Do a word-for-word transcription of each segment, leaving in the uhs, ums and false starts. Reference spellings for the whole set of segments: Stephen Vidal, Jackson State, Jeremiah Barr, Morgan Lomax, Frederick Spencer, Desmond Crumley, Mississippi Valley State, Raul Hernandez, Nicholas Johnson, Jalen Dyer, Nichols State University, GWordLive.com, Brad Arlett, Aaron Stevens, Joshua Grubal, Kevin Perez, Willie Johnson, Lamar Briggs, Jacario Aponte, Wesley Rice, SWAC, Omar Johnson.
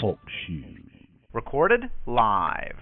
Talk show. Recorded live.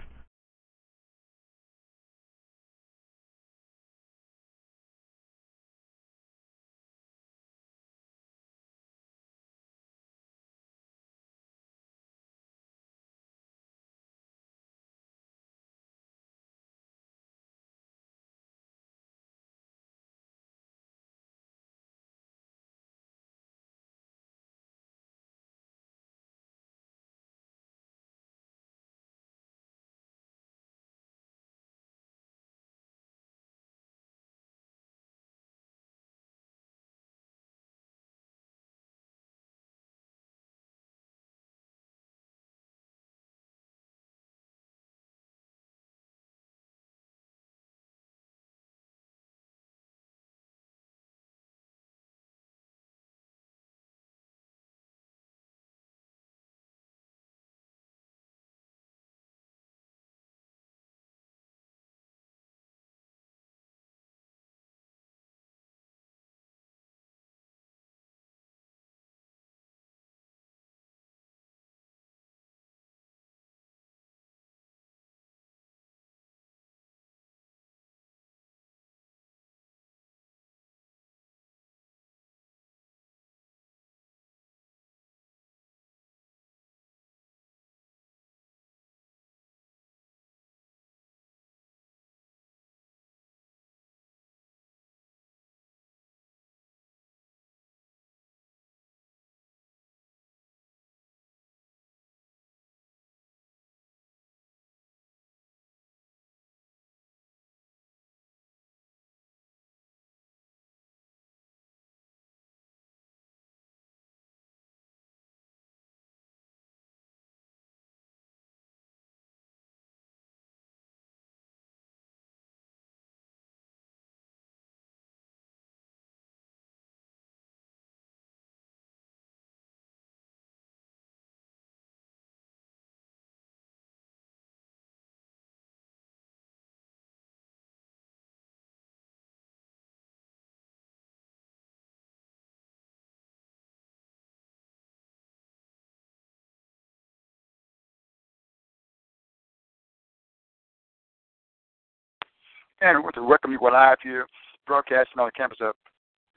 And I want to welcome you live here, broadcasting on the campus of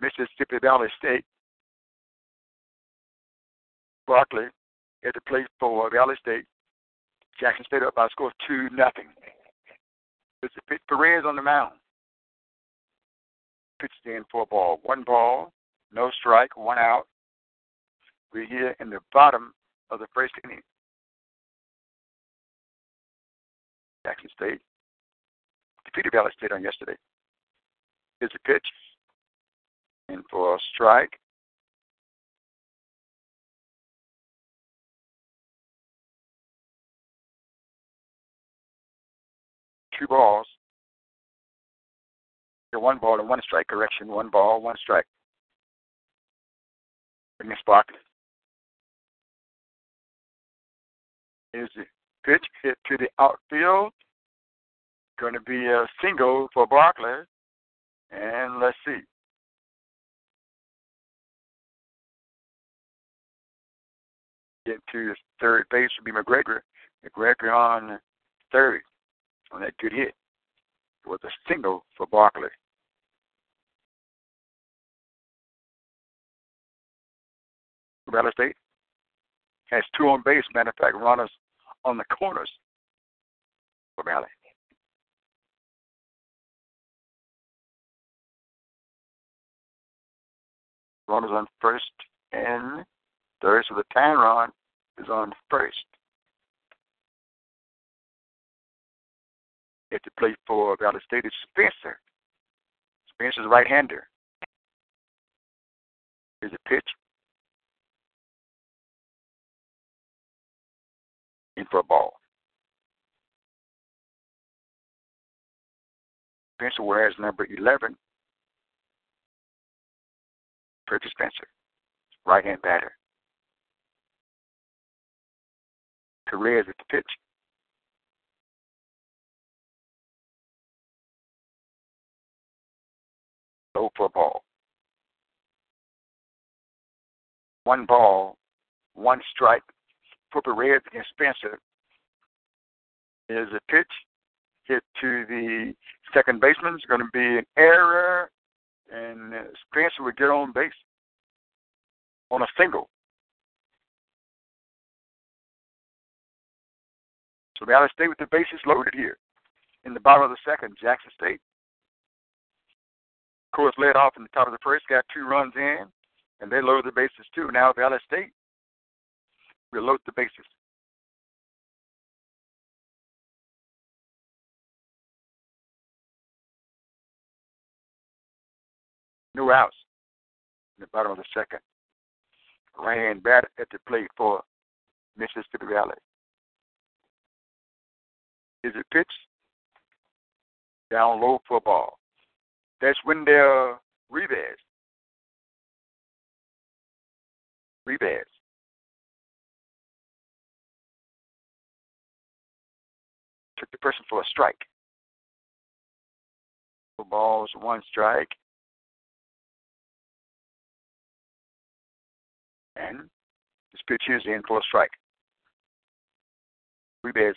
Mississippi Valley State, Barkley, at the place for Valley State. Jackson State up by a score of two nothing. It's Perez on the mound. Pitched in for a ball. One ball, no strike, one out. We're here in the bottom of the first inning. Jackson State defeated Valley State on yesterday. Here's the pitch. And for a strike. Two balls. One ball and one strike. Correction. One ball, one strike. Bring this back. Here's the pitch. Hit to the outfield. Going to be a single for Barkley. And let's see. Get to third base would be McGregor. McGregor on third on that good hit. It was a single for Barkley. Valley State has two on base. Matter of fact, runners on the corners for Valley. Runners on first and third, so the time run is on first. At the plate for Valley State is Spencer. Spencer's right-hander. Is it pitch? In football. Spencer wears number eleven. Curtis Spencer, right-hand batter. Perez at the pitch. No football. One ball, one strike for Perez against Spencer. Is a pitch hit to the second baseman. It's going to be an error, and Spencer would get on base on a single. So Valley State with the bases loaded here. In the bottom of the second, Jackson State. Of course, led off in the top of the first, got two runs in, and they loaded the bases too. Now Valley State will load the bases. No outs in the bottom of the second. Right-hand batter at the plate for Mississippi Valley. Is it pitch? Down low for a ball. That's Wendell Rivas. Rivas. Took the person for a strike. Four balls, one strike. And this pitch is in for a strike. Rivas.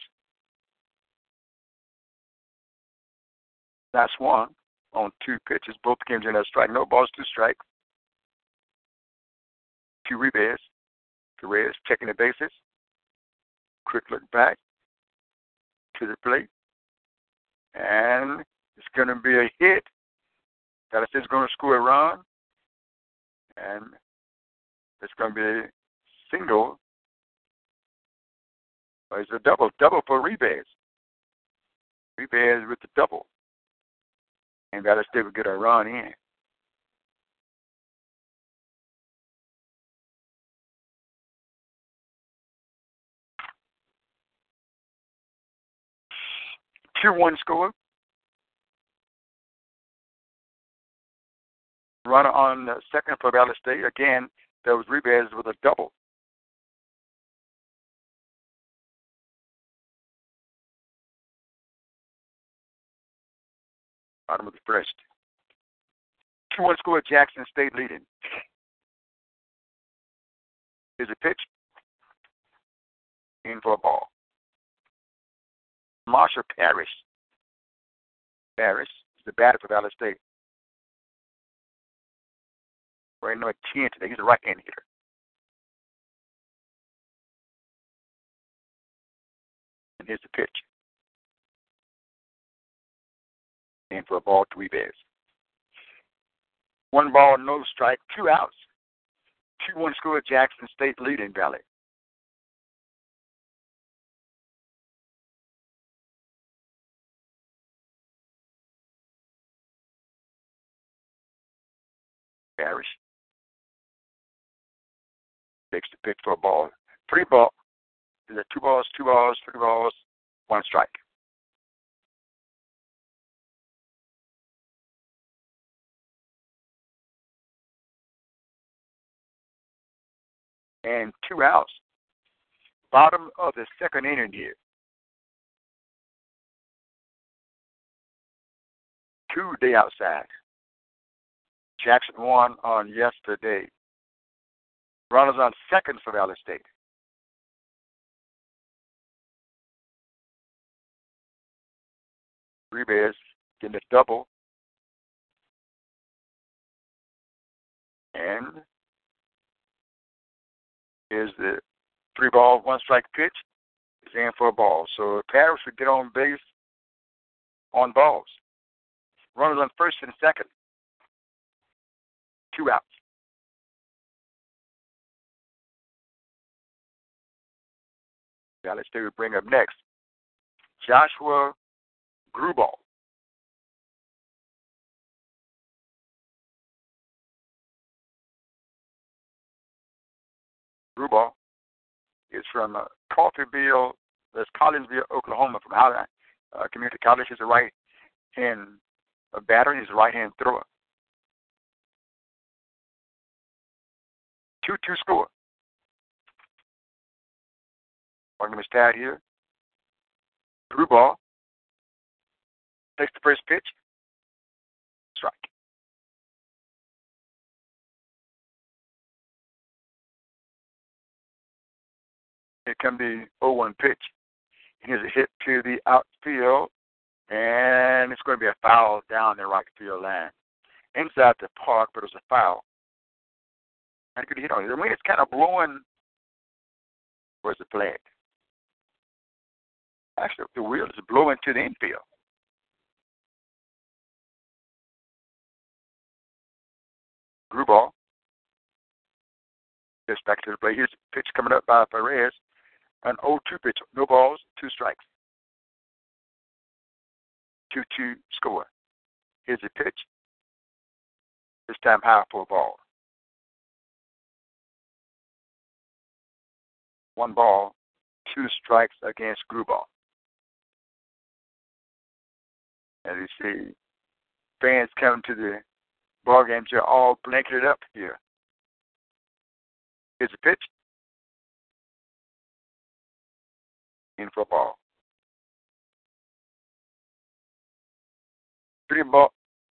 That's one on two pitches. Both games in a strike. No balls, two strikes. Two Rivas. Perez checking the bases. Quick look back to the plate. And it's going to be a hit. Dallas is going to score a run. And it's going to be a single. Or it's a double. Double for Rivas. Rivas with the double. And Valley State would get a run in. two one score. Runner on the second for Valley State. Again, that was Rivas with a double. Bottom of the first. two one score, Jackson State leading. Here's a pitch. In for a ball. Marshall Parrish. Parrish is the batter for Valley State. Right now at ten today. He's a right-hand hitter. And here's the pitch. And for a ball, three bears. One ball, no strike, two outs. two one score, Jackson State leading Valley. Parrish takes the pitch for a ball. Three ball. Is it two balls, two balls, three balls, one strike? And two outs. Bottom of the second inning here. Two day outside. Jackson won on yesterday. Runners on second for Valley State. Rivas getting a double. And is the three ball, one strike pitch. It's in for a ball. So Parrish would get on base on balls. Runners on first and second. Two outs. Valley State would bring up next. Joshua Grubal. Rubel is from uh, Coffeyville, that's Collinsville, Oklahoma, from Highland uh, Community College. He's a right-hand a batter. He's a right-hand thrower. two two score. Argument's tied here. Through ball. Takes the first pitch. Strike. Here comes the oh one pitch. Here's a hit to the outfield, and it's going to be a foul down the right field line. Inside the park, but it was a foul. And it could hit on it. The wind is kind of blowing towards the flag. Actually, the wheel is blowing to the infield. Blue ball. Just back to the plate. Here's a pitch coming up by Perez. An oh two pitch. No balls, two strikes. two two score. Here's a pitch. This time high for a ball. One ball, two strikes against Grubal. As you see, fans coming to the ball games, they're all blanketed up here. Here's a pitch. In for a ball. Three, ball,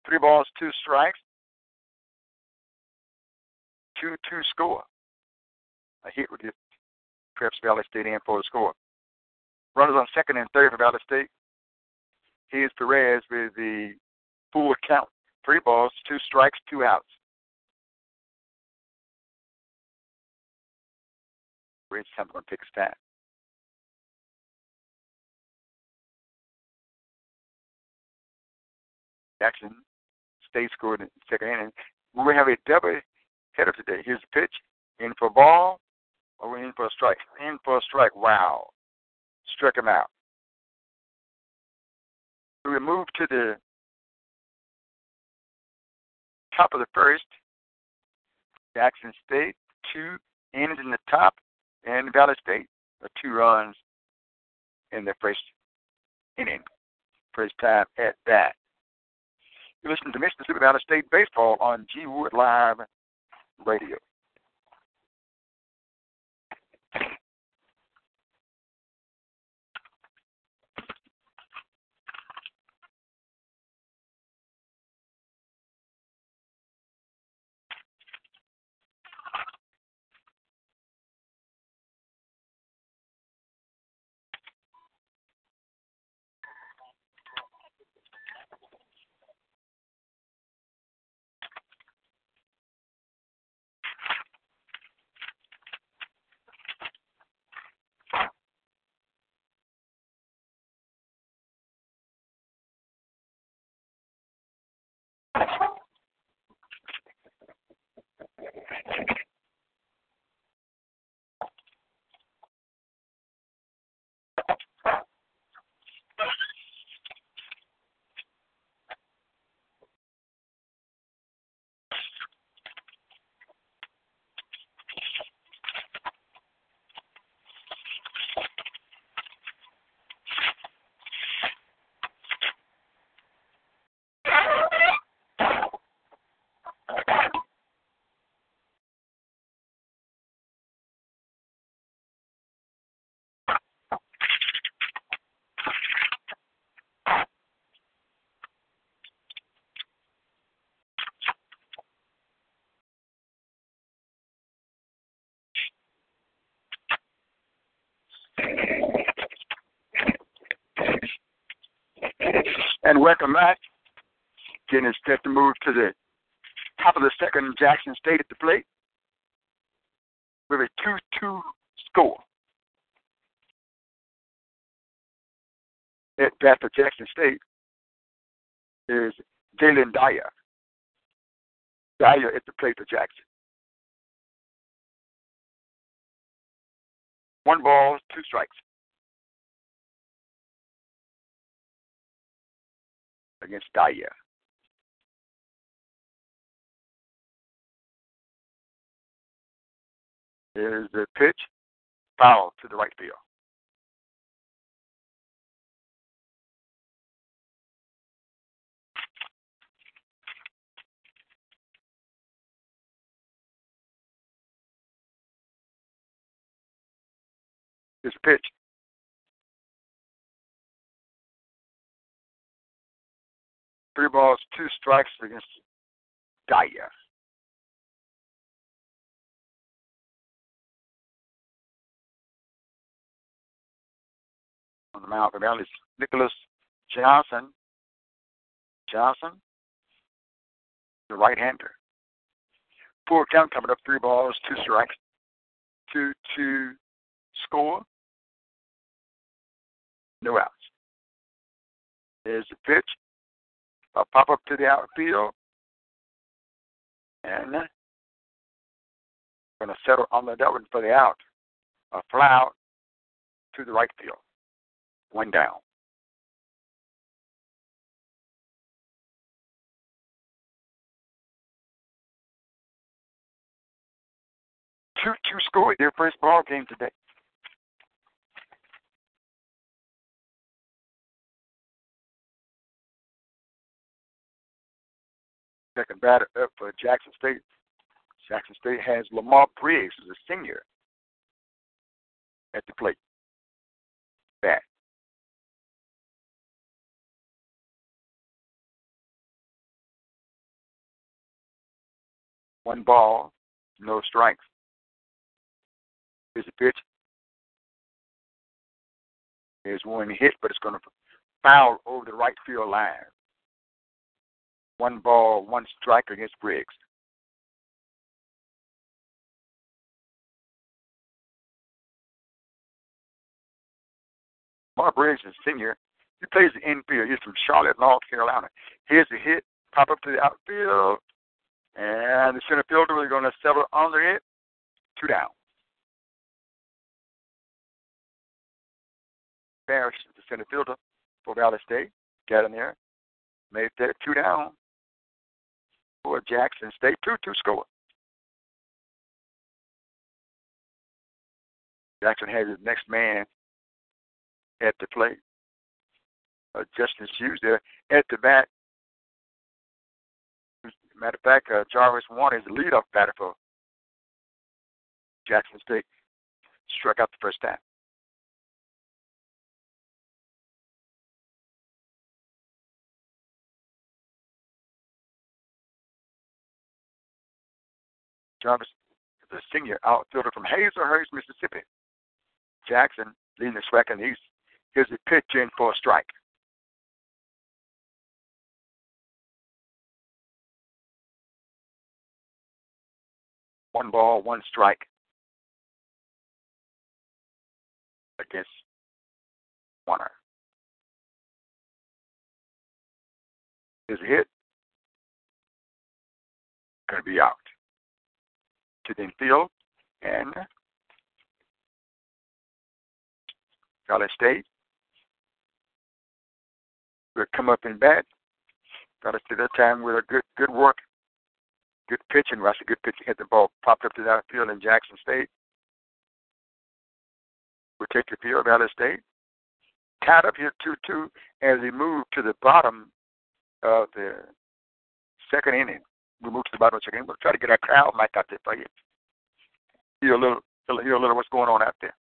three balls, two strikes. two two score. A hit with the Preps Valley State in for a score. Runners on second and third for Valley State. Here's Perez with the full count. Three balls, two strikes, two outs. Perez is going to take his time. Jackson State scored in the second inning. We're going to have a double header today. Here's the pitch. In for a ball. Or we're in for a strike. In for a strike. Wow. Struck him out. We move to the top of the first. Jackson State, two innings in the top, and Valley State, two runs in the first inning. First time at bat. You're listening to Mississippi Valley State Baseball on G Word Live Radio. And welcome back. Getting his step to move to the top of the second. Jackson State at the plate with a two two score. At bat for Jackson State is Jalen Dyer. Dyer at the plate for Jackson. One ball, two strikes. Against Dyer. Is the pitch foul to the right field? This pitch. Three balls, two strikes against Daya. On the mound for Valley, Nicholas Johnson. Johnson, the right-hander. Full count coming up, three balls, two strikes, two two score. No outs. There's the pitch. A pop up to the outfield. And going to settle on the double for the out. A fly out to the right field. One down. two two score in their first ball game today. Second batter up for Jackson State. Jackson State has Lamar Briggs, who's a senior, at the plate. Bat. One ball, no strikes. Here's a pitch. There's one hit, but it's going to foul over the right field line. One ball, one strike against Briggs. Mark Briggs is a senior. He plays the infield. He's from Charlotte, North Carolina. Here's a hit, pop up to the outfield, and the center fielder is going to settle under it. Two down. Parrish, the center fielder for Valley State, got in there. Made that two down. For Jackson State, two two score. Jackson has his next man at the plate. Uh, Justin Hughes there at the bat. Matter of fact, uh, Jarvis Warner is the leadoff batter for Jackson State. Struck out the first time. Jarvis is a senior outfielder from Hazelhurst, Mississippi. Jackson leading the SWAC in the East. Here's a pitch in for a strike. One ball, one strike against Warner. Here's a hit. Going to be out. To the infield, and Valley State will come up and bat. Valley State that time with a good good work, good pitching. Rush, a good pitching hit the ball, popped up to the outfield, and Jackson State will take the field. Valley State tied up here two two as we move to the bottom of the second inning. We'll move to the bottom of the second. We'll try to get our crowd mic out there for you. Hear a little, hear a little what's going on out there.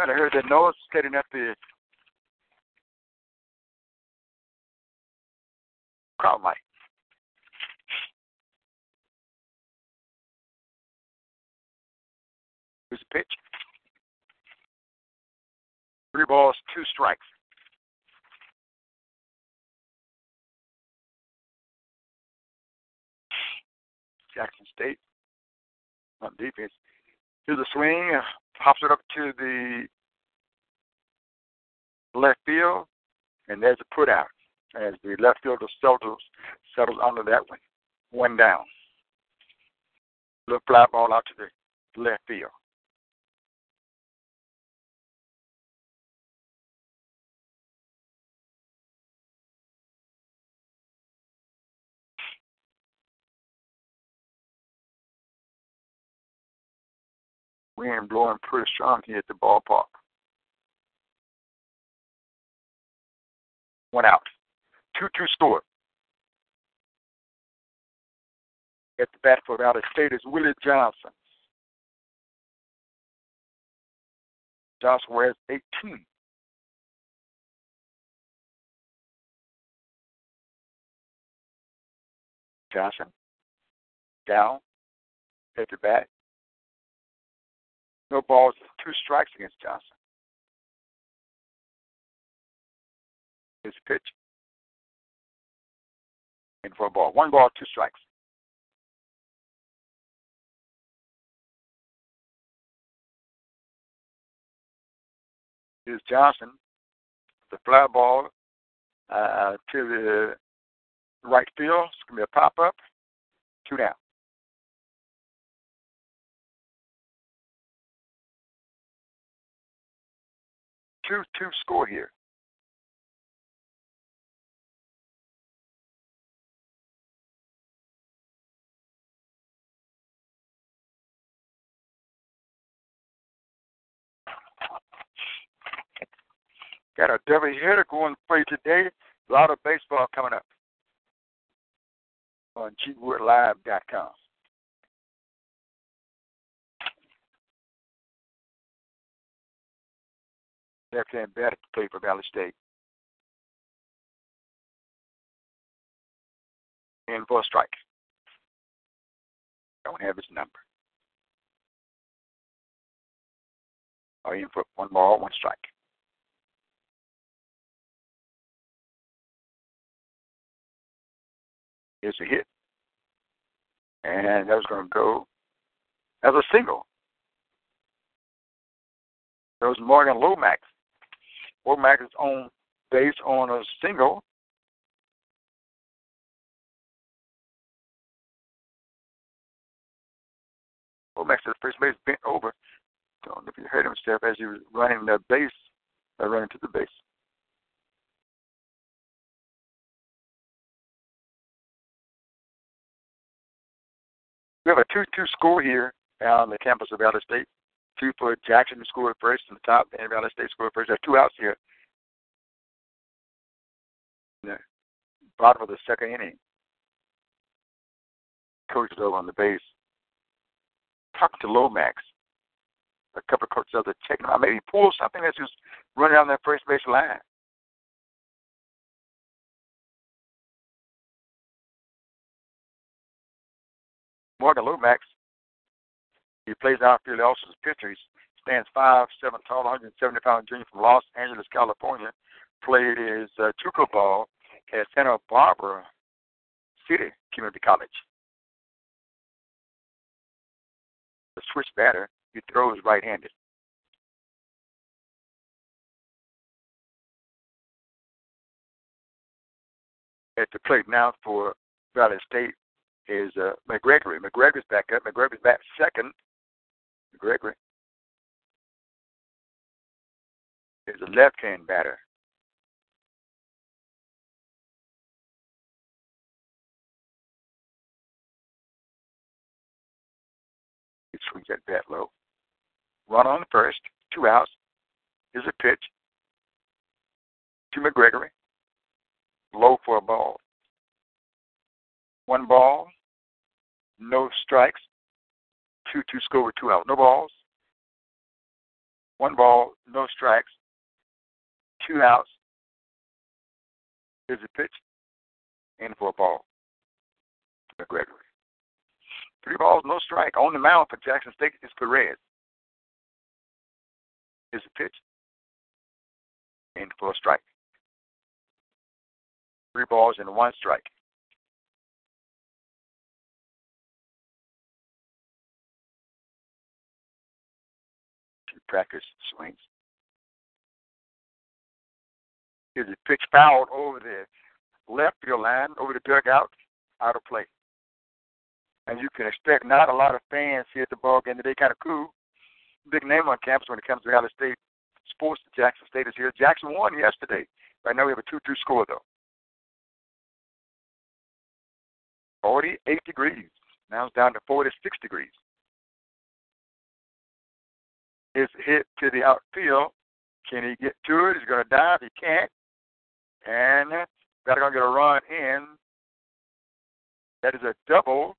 might have heard that noise sitting at the crowd light. Here's the pitch. Three balls, two strikes. Jackson State on defense. Here's a swing, pops it up to the left field, and there's a put out as the left fielder settles, settles under that one. One down. Little fly ball out to the left field. Wind blowing pretty strong here at the ballpark. One out. two two score. At the bat for out of state is Willie Johnson. Johnson wears eighteen. Johnson down at the bat. No balls, two strikes against Johnson. His pitch. And for a ball. One ball, two strikes. Here's Johnson. The fly ball uh, to the right field. It's going to be a pop-up. Two down. two two score here. Got a double hitter going for you today. A lot of baseball coming up on G Word Live dot com. Left-hand batter to play for Valley State. And for a strike. Don't have his number. Or in for one ball, one strike. Here's a hit. And that was going to go as a single. There was Morgan Lomax. Womack is on base on a single. Womack at first base bent over. Don't know if he hurt himself as he was running the base, uh, running to the base. We have a two two score here on the campus of Valley State. Two for Jackson to score first in the top, and Valley State scored first. There are two outs here. In the bottom of the second inning. Coach is over on the base. Talking to Lomax. A couple of coaches out there checking him out. Maybe he pulled something that's just running down that first base line. Morgan Lomax. He plays outfield, also as a pitcher. He stands five foot seven tall, one hundred seventy pound junior from Los Angeles, California. Played his uh, Chuco ball at Santa Barbara City Community College. The switch batter, he throws right-handed. At the plate now for Valley State is uh, McGregory. McGregory's back up. McGregory's back second. Gregory is a left-hand batter. He swings that bat low. Run on first, two outs. Here's a pitch to McGregory. Low for a ball. One ball, no strikes. two two score with two out. No balls. one ball, no strikes, two outs. Here's a pitch, in for a ball. McGregor. Three balls, no strike. On the mound for Jackson State is Perez. Here's a pitch, in for a strike. Three balls and one strike. Practice swings. Here's a pitch fouled over the left field line, over the dugout, out of play. And you can expect not a lot of fans here at the ballgame today. Kind of cool. Big name on campus when it comes to Valley State sports. Jackson State is here. Jackson won yesterday. Right now we have a two two score, though. forty-eight degrees. Now it's down to forty-six degrees. Is hit to the outfield. Can he get to it? He's going to dive. He can't. And they're going to get a run in. That is a double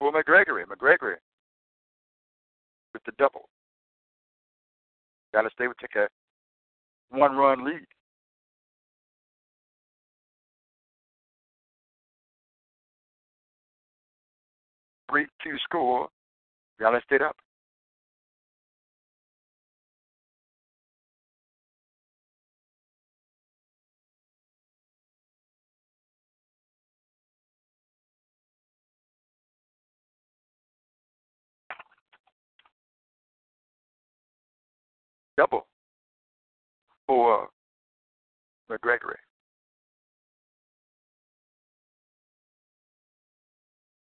for McGregor. McGregor with the double. Dallas State would take a one-run lead. three two score. Valley State up. Double for McGregor.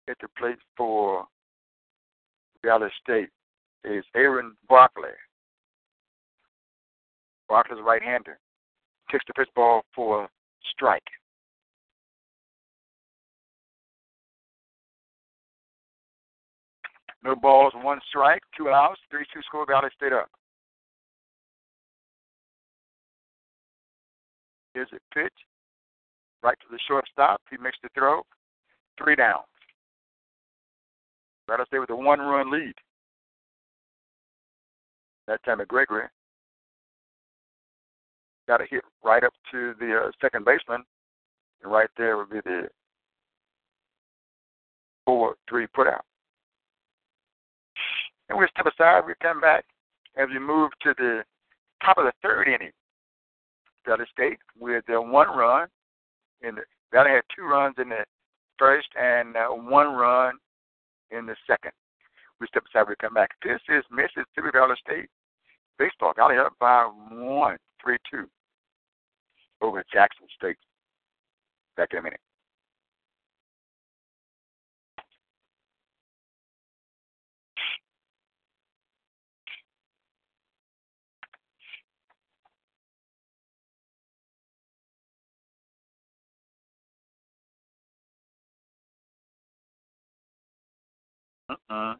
At the plate for Valley State is Aaron Barkley. Barkley's right-hander. Takes the pitch ball for a strike. No balls, one strike, two outs, three two score, Valley State up. Here's a pitch. Right to the shortstop. He makes the throw. Three down. Valley State with a one-run lead. That time McGregor got a hit right up to the uh, second baseman, and right there would be the four three put-out. And we'll step aside. We'll come back as we move to the top of the third inning. Valley State with uh, one run. In the, Valley had two runs in the first and uh, one run in the second. We step aside, we come back. This is Mississippi Valley State baseball. Valley up by one, three, two over Jackson State. Back in a minute. Uh-uh.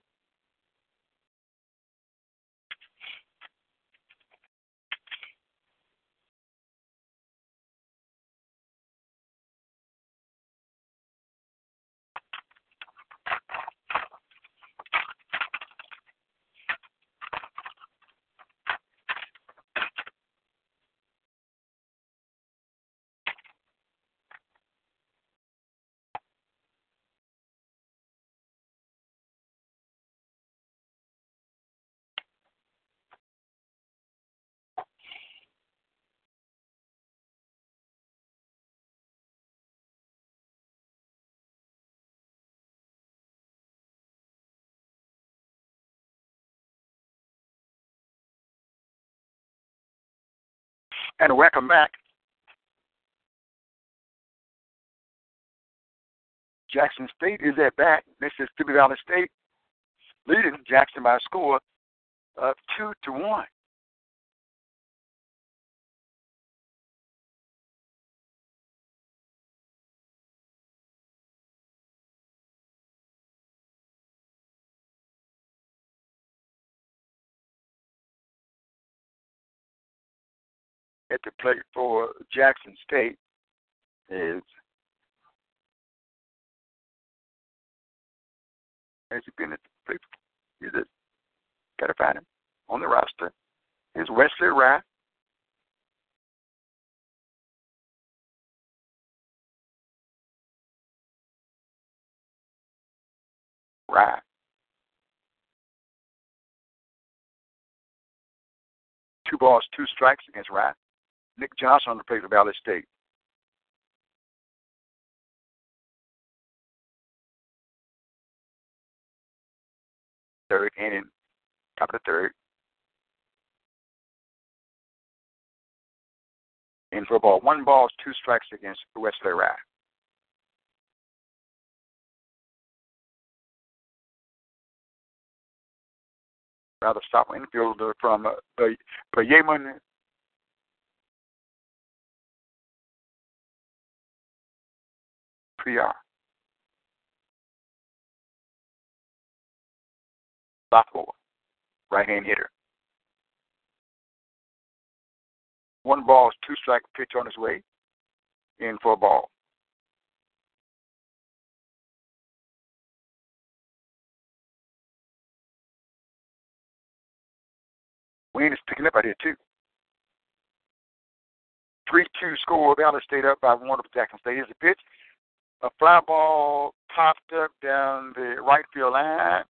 And welcome back. Jackson State is at bat. Mississippi Valley State leading Jackson by a score of two to one. At the plate for Jackson State is has he been at the plate? Is it that have had him on the roster is Wesley Rapp, Rapp, two balls, two strikes against Rapp. Nick Johnson on the plate for Valley State. Third inning, top of the third. In for a ball, one ball, two strikes against Wesley Rapp. Rather stop infielder from uh, Yemen. P R. Sophomore, right-hand hitter. One ball, two strike pitch on his way. In for a ball. Wayne is picking up out here, too. three two score. Valley State up by one of Jackson State. Here's the pitch. A fly ball popped up down the right field line.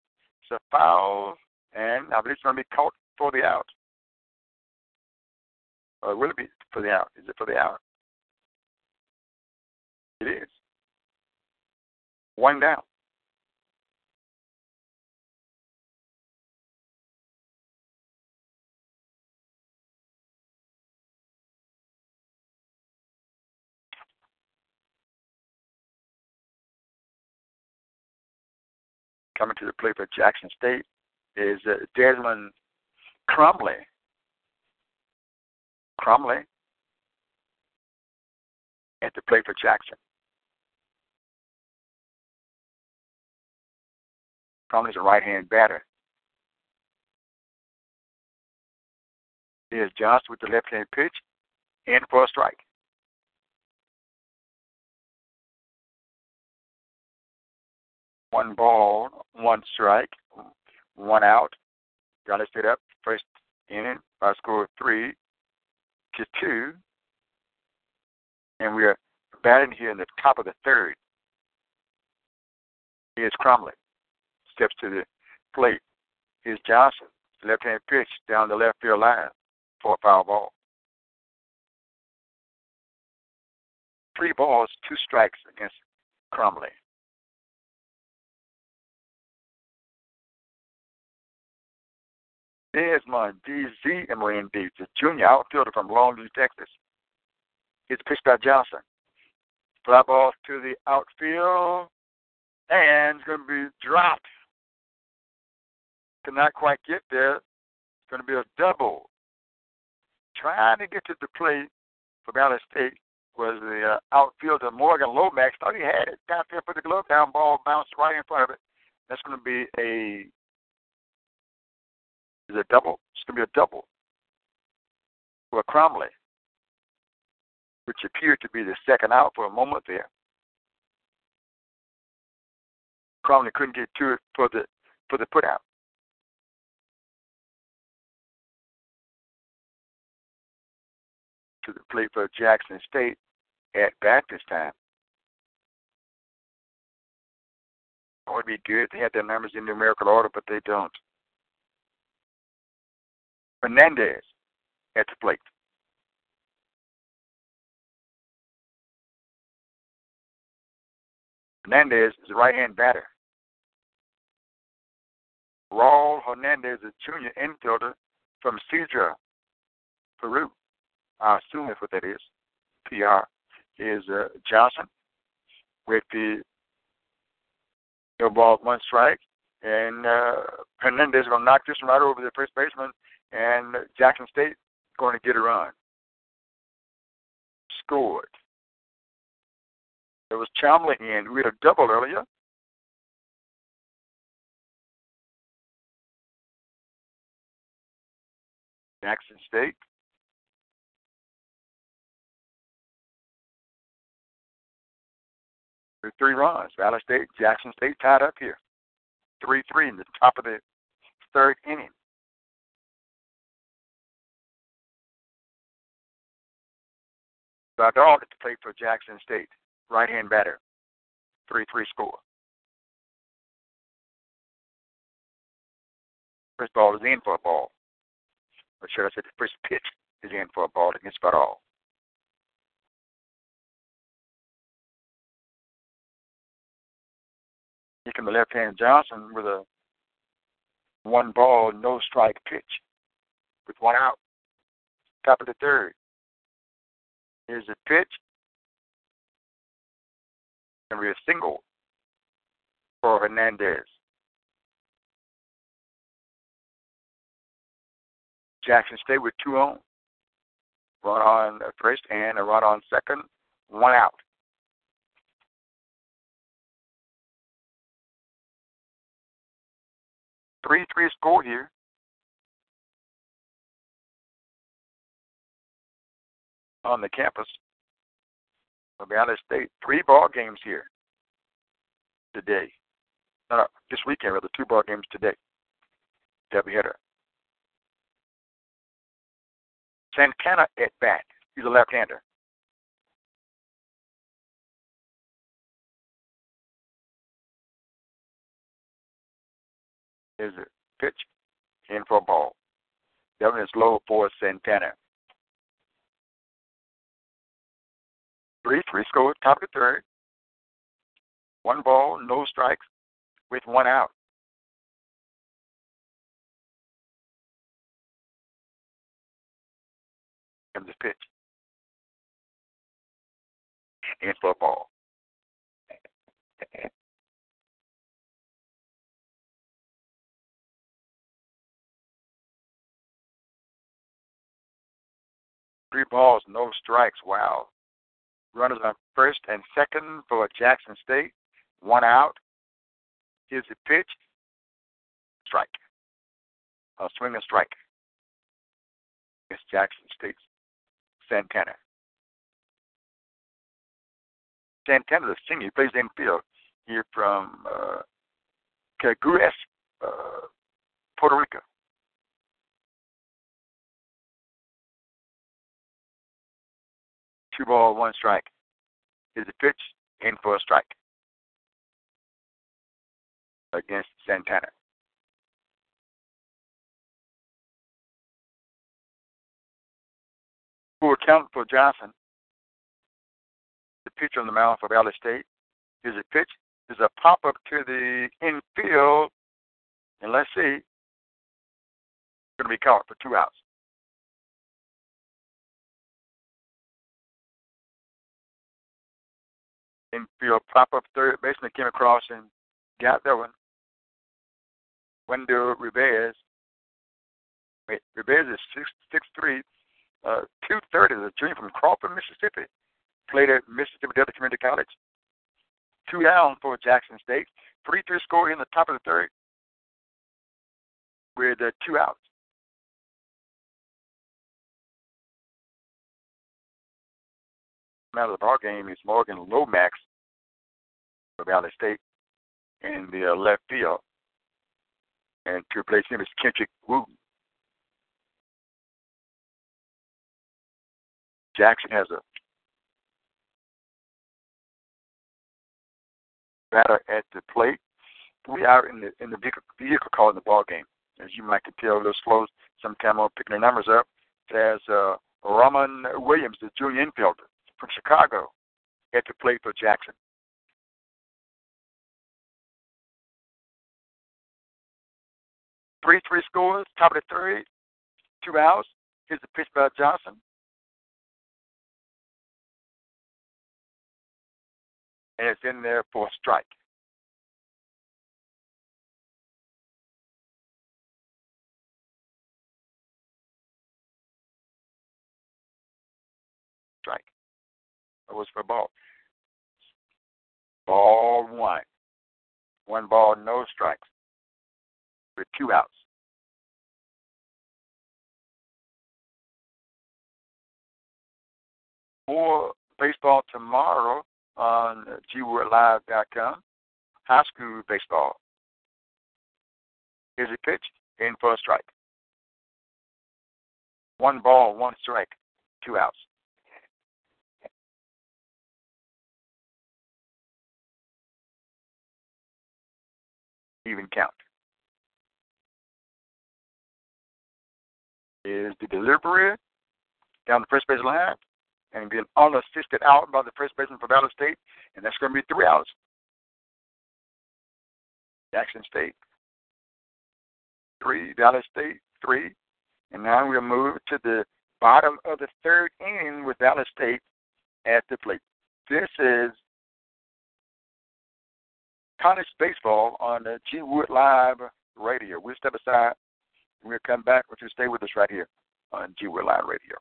It's a foul, and I believe it's going to be caught for the out. Or will it be for the out? Is it for the out? It is. One down. Coming to the plate for Jackson State is uh, Desmond Crumley. Crumley at the plate for Jackson. Crumley's a right-hand batter. Here's Johnson with the left-hand pitch, in for a strike. One ball, one strike, one out. Valley State up first inning by a score of three to two. And we are batting here in the top of the third. Here's Crumley. Steps to the plate. Here's Johnson. Left-hand pitch down the left field line for a foul ball. Three balls, two strikes against Crumley. Desmond D Z Emery, the junior outfielder from Longview, Texas. It's pitched by Johnson. Fly ball to the outfield, and it's going to be dropped. Cannot quite get there. It's going to be a double. Trying to get to the plate for Valley State was the uh, outfielder Morgan Lomax. Thought he had it. Got there for the glove down ball, bounced right in front of it. That's going to be a Is a double. It's going to be a double for Crumley, which appeared to be the second out for a moment there. Crumley couldn't get to it for the for the put out. To the plate for Jackson State at bat this time. That would be good. They had their numbers in numerical order, but they don't. Fernandez at the plate. Fernandez is a right-hand batter. Raul Hernandez is a junior infielder from Cedra, Peru. I assume that's what that is. P R is uh, Johnson with the no ball, one strike. And uh, Hernandez is going to knock this one right over the first baseman. And Jackson State going to get a run. Scored. There was Chomley in. We had a double earlier. Jackson State. With three runs. Valley State, Jackson State tied up here. three three in the top of the third inning. Brad Arlett played for Jackson State, right-hand batter, three three score. First ball is in for a ball. Or should I say the first pitch is in for a ball against Brad Arlett. Here comes the left-hand Johnson with a one-ball, no-strike pitch with one out. Top of the third. Here's the pitch. And we're a single for Hernandez. Jackson State with two on. Run on first and a run on second. One out. three three score here. On the campus of Valley State. Three ball games here today. No, no, this weekend, rather, two ball games today. Debbie Hitter. Santana at bat. He's a left-hander. There's a pitch in for a ball. That one is low for Santana. Three, three score, top of the third. One ball, no strikes, with one out. Comes the pitch. In for a ball. Three balls, no strikes. Wow. Runners on first and second for Jackson State. One out. Here's the pitch. Strike. A swing and strike. It's Jackson State's Santana. Santana, the senior, he plays the infield here from uh, Caguas, uh, Puerto Rico. Two ball, one strike. Here's the pitch, in for a strike against Santana. Full count for Johnson. The pitcher on the mound for Valley State. Here's a pitch. There's a pop up to the infield, and let's see. It's going to be caught for two outs. Infield pop-up third baseman came across and got that one. Wendell Rivas. Wait, Rivas is six foot three, uh, two thirty, a junior from Crawford, Mississippi. Played at Mississippi Delta Community College. Two down for Jackson State. three three score in the top of the third with uh, two outs. Man of the ball game is Morgan Lomax for Valley State in the uh, left field. And to replace him is Kendrick Wu. Jackson has a batter at the plate. We are in the in the vehicle, vehicle call in the ball game. As you might can tell, those slows sometime on picking their numbers up. There's uh, Ramon Williams, the junior infielder from Chicago, at the plate for Jackson. Three, three scores, top of the third, two outs. Here's the pitch by Johnson. And it's in there for a strike. It was for ball. Ball one. One ball, no strikes. With two outs. More baseball tomorrow on G Word Live dot com. High school baseball. Here's a pitch. In for a strike. One ball, one strike, two outs. even count. Is the deliverer down the first base line and being unassisted out by the first baseman for Valley State, and that's going to be three outs. Jackson State, three, Valley State, three. And now we'll move to the bottom of the third inning with Valley State at the plate. This is college baseball on the G Word Live Radio. We'll step aside, and we'll come back, but you stay with us right here on G Word Live Radio.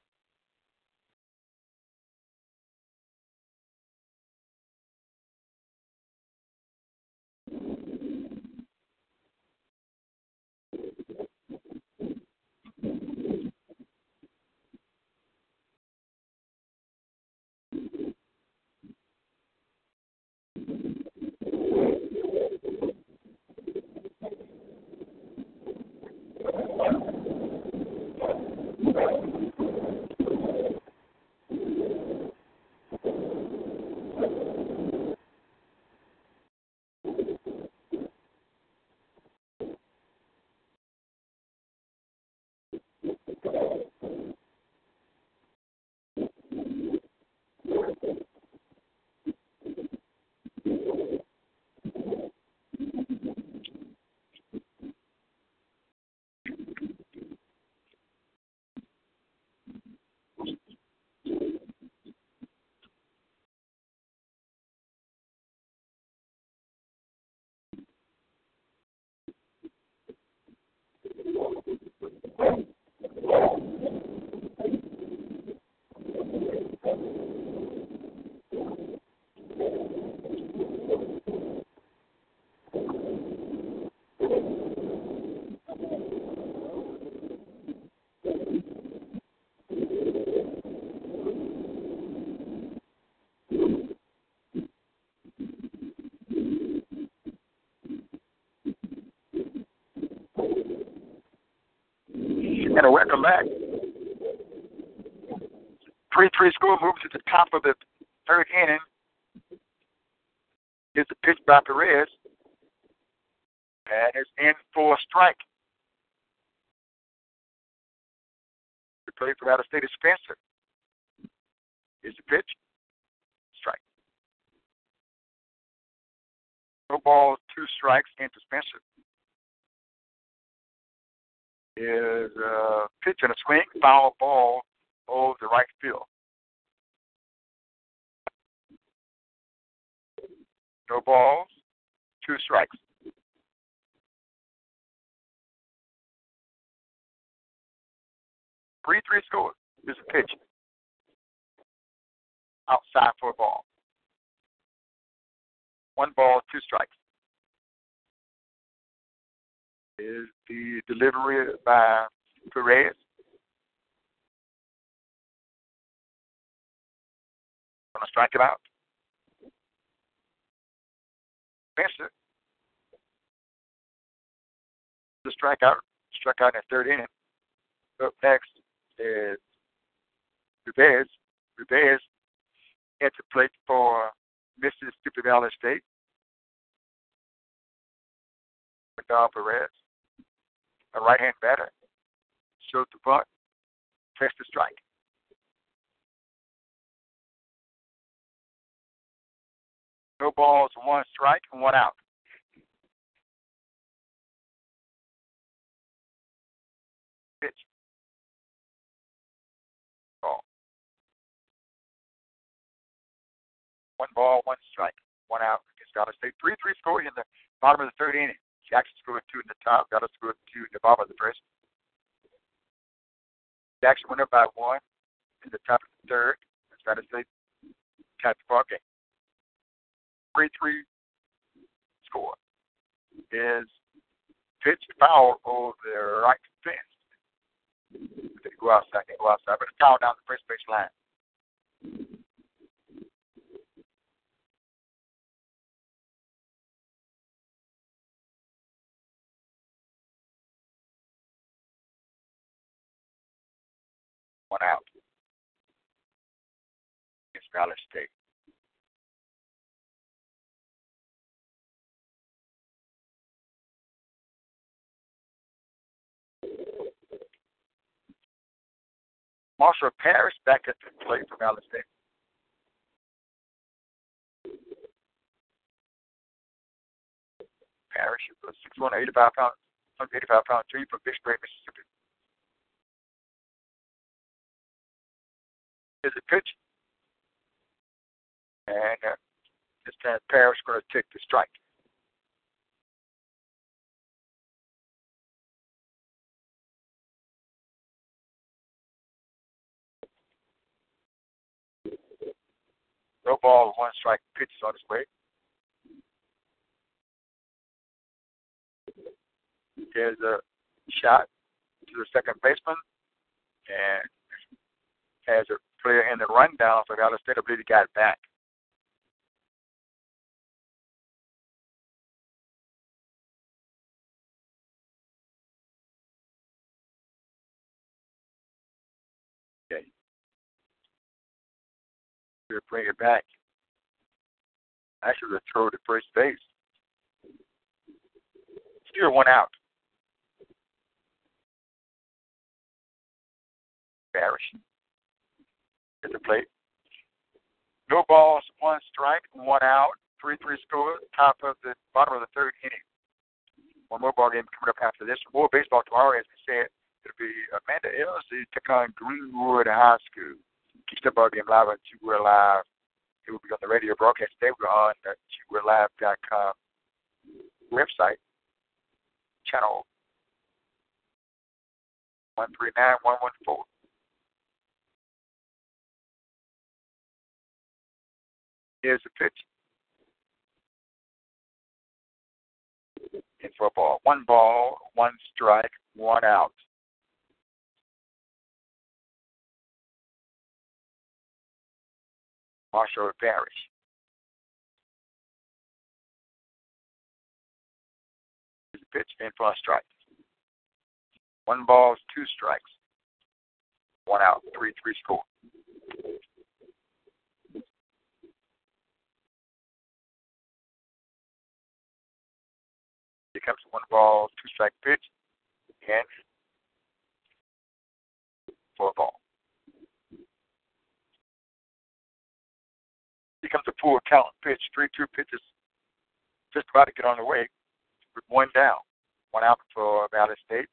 And welcome back. three three score moves to the top of the third inning. Here's the pitch by Perez. And it's in for a strike. The play for out of state is Spencer. Here's the pitch. Strike. No ball, two strikes into Spencer. Is a pitch and a swing, foul ball over the right field. No balls, two strikes. Three, three score. This is a pitch. Outside for a ball. One ball, two strikes. Is the delivery by Perez. Going to strike it out. Spencer. The strikeout. Struck out in the third inning. Up next is Perez. Perez at the plate for Mississippi Valley State. McDowell Perez. A right-hand batter, shows the butt, takes the strike. No balls, one strike, and one out. Pitch. Ball. One ball, one strike, one out. It's got to stay three three score in the bottom of the third inning. Jackson scored two in the top. Got us scored two in the bottom of the first. Jackson went up by one in the top of the third. That's Valley State tied the ball game. three three score is pitch foul over the right fence. They go outside. They go outside, but it's foul down the first base line. One out. It's Valley State. Marshall Parrish back at the play from Alabama State. Parrish, a six one, eighty-five pound, one hundred eighty-five pound junior from Big Spring, Mississippi. Here's a pitch. And uh, this time Parrish is going to take the strike. No ball, one strike, pitch is on his way. There's a shot to the second baseman, and has a player in the rundown for Alabama State. I believe he got back. Okay. We'll bring it back. Actually, we'll throw to first base. Still one out. Embarrassing. At the plate. No balls, one strike, one out, three three score, top of the bottom of the third inning. One more ball game coming up after this. More baseball tomorrow, as we said. It'll be Amanda Elsie taking on Greenwood High School. Keep the ball game live on G Word Live. It will be on the radio broadcast today. We're on the G Word Live dot com website. Channel one three nine one one four. Here's the pitch. In football, one ball, one strike, one out. Marshall Parrish. Here's the pitch, in for a strike. One ball, two strikes, one out, three three score. Here comes one ball, two strike pitch, and four ball. Here comes a full count pitch, three two pitches, just about to get on the way with one down, one out for Valley State.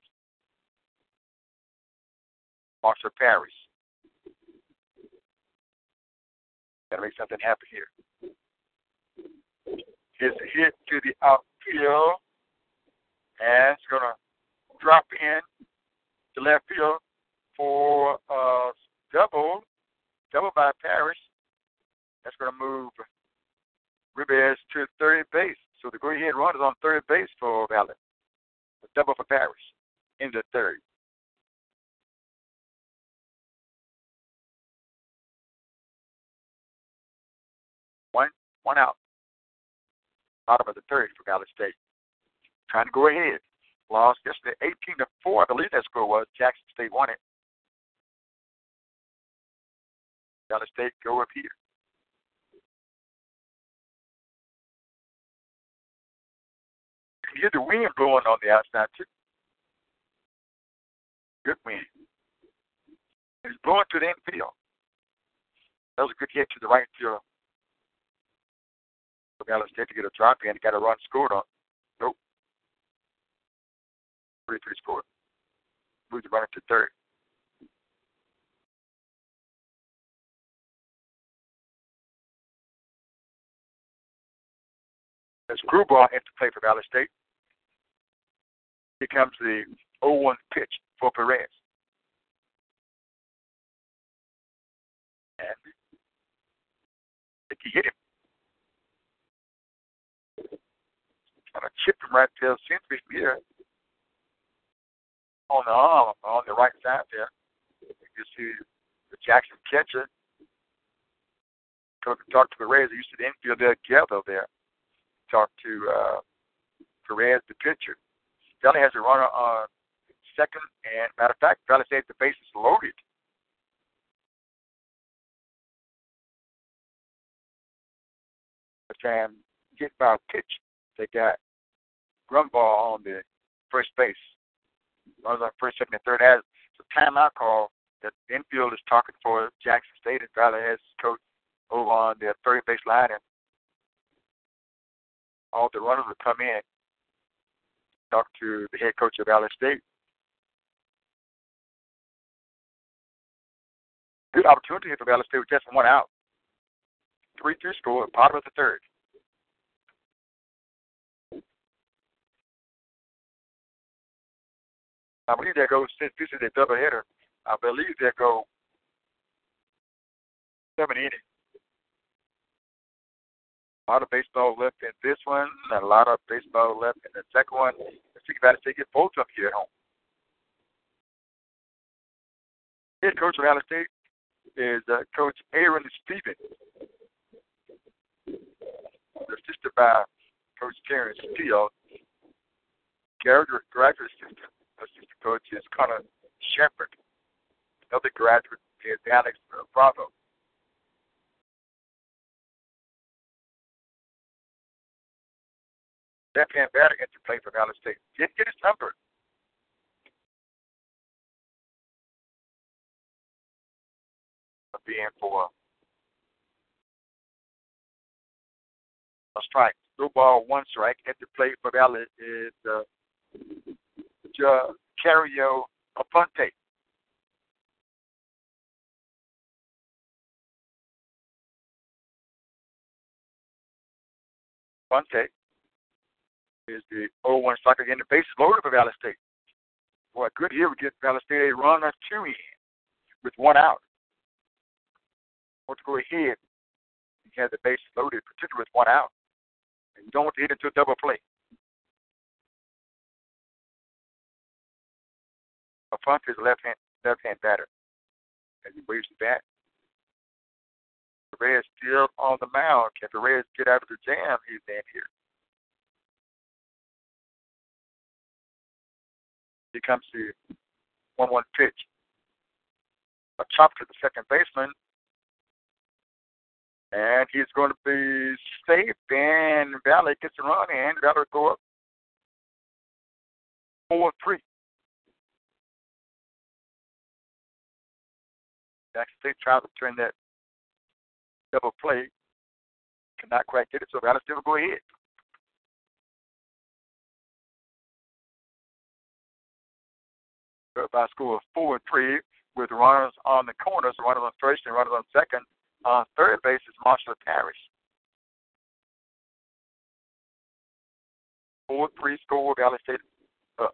Marshall Parrish. Gotta make something happen here. Here's a hit to the outfield. And it's going to drop in to left field for a double, double by Parrish. That's going to move Ribes to third base. So the go-ahead run is on third base for Valley. A double for Parrish in the third. One, one out. Bottom of the third for Valley State. Trying to go ahead. Lost yesterday, eighteen to four. I believe that score was. Jackson State won it. Valley State go up here. You can hear the wind blowing on the outside too. Good wind. It's blowing to the infield. That was a good hit to the right field. For Valley State to get a drop in, got a run scored on. Nope. three three score. Moves the runner to third. That's Grubauer at the play for Valley State. Here comes the oh one pitch for Perez. And I think he hit him. Trying to chip him right there. Seems to be here. On the arm, on the right side there. You see the Jackson catcher. Talk to Perez. They used to the infield there together there. Talk to uh, Perez, the pitcher. Valley has a runner on second, and matter of fact, Valley says the base is loaded. But time hit by a pitch. They got Grumball on the first base. Runners on first, second, and third. Has a timeout call the infield is talking for Jackson State as well as coach over on their third base line, and all the runners would come in, talk to the head coach of Alabama State. Good opportunity for Alabama State with just one out. three two score, bottom of the third. I believe that goes, since this is a doubleheader, I believe that goes seven innings. A lot of baseball left in this one, and a lot of baseball left in the second one. Let's think about it. They get both of you at home. Head coach of Alabama State is uh, Coach Aaron Stevens, assisted by Coach Karen Steele. Graduate assistant, assistant coach is Connor Shepard. Another graduate is Alex Bravo. Left-hand batter gets to play for Alabama State. Didn't get his number. But being for a strike. No ball, one strike. At the plate for Alabama is uh, Jacario Aponte. Aponte is the oh one strike again. The base loaded for Valley State. Boy, good here. We get Valley State a run or two in with one out. Want to go ahead and have the base loaded, particularly with one out. And you don't want to hit into a double play. A punt is a left hand left hand batter. As he waves the bat. Perez still on the mound. Can Perez get out of the jam he's in here? He comes to one one pitch. A chop to the second baseman. And he's going to be safe. And Valley gets a run. And Valley go up four three. Jackson State tries to turn that double play. Cannot quite get it. So Valley still go ahead. By a score of four and three, with runners on the corners, runners on first and runners on second. On third base is Marshall Parrish. Four three score, Valley State up.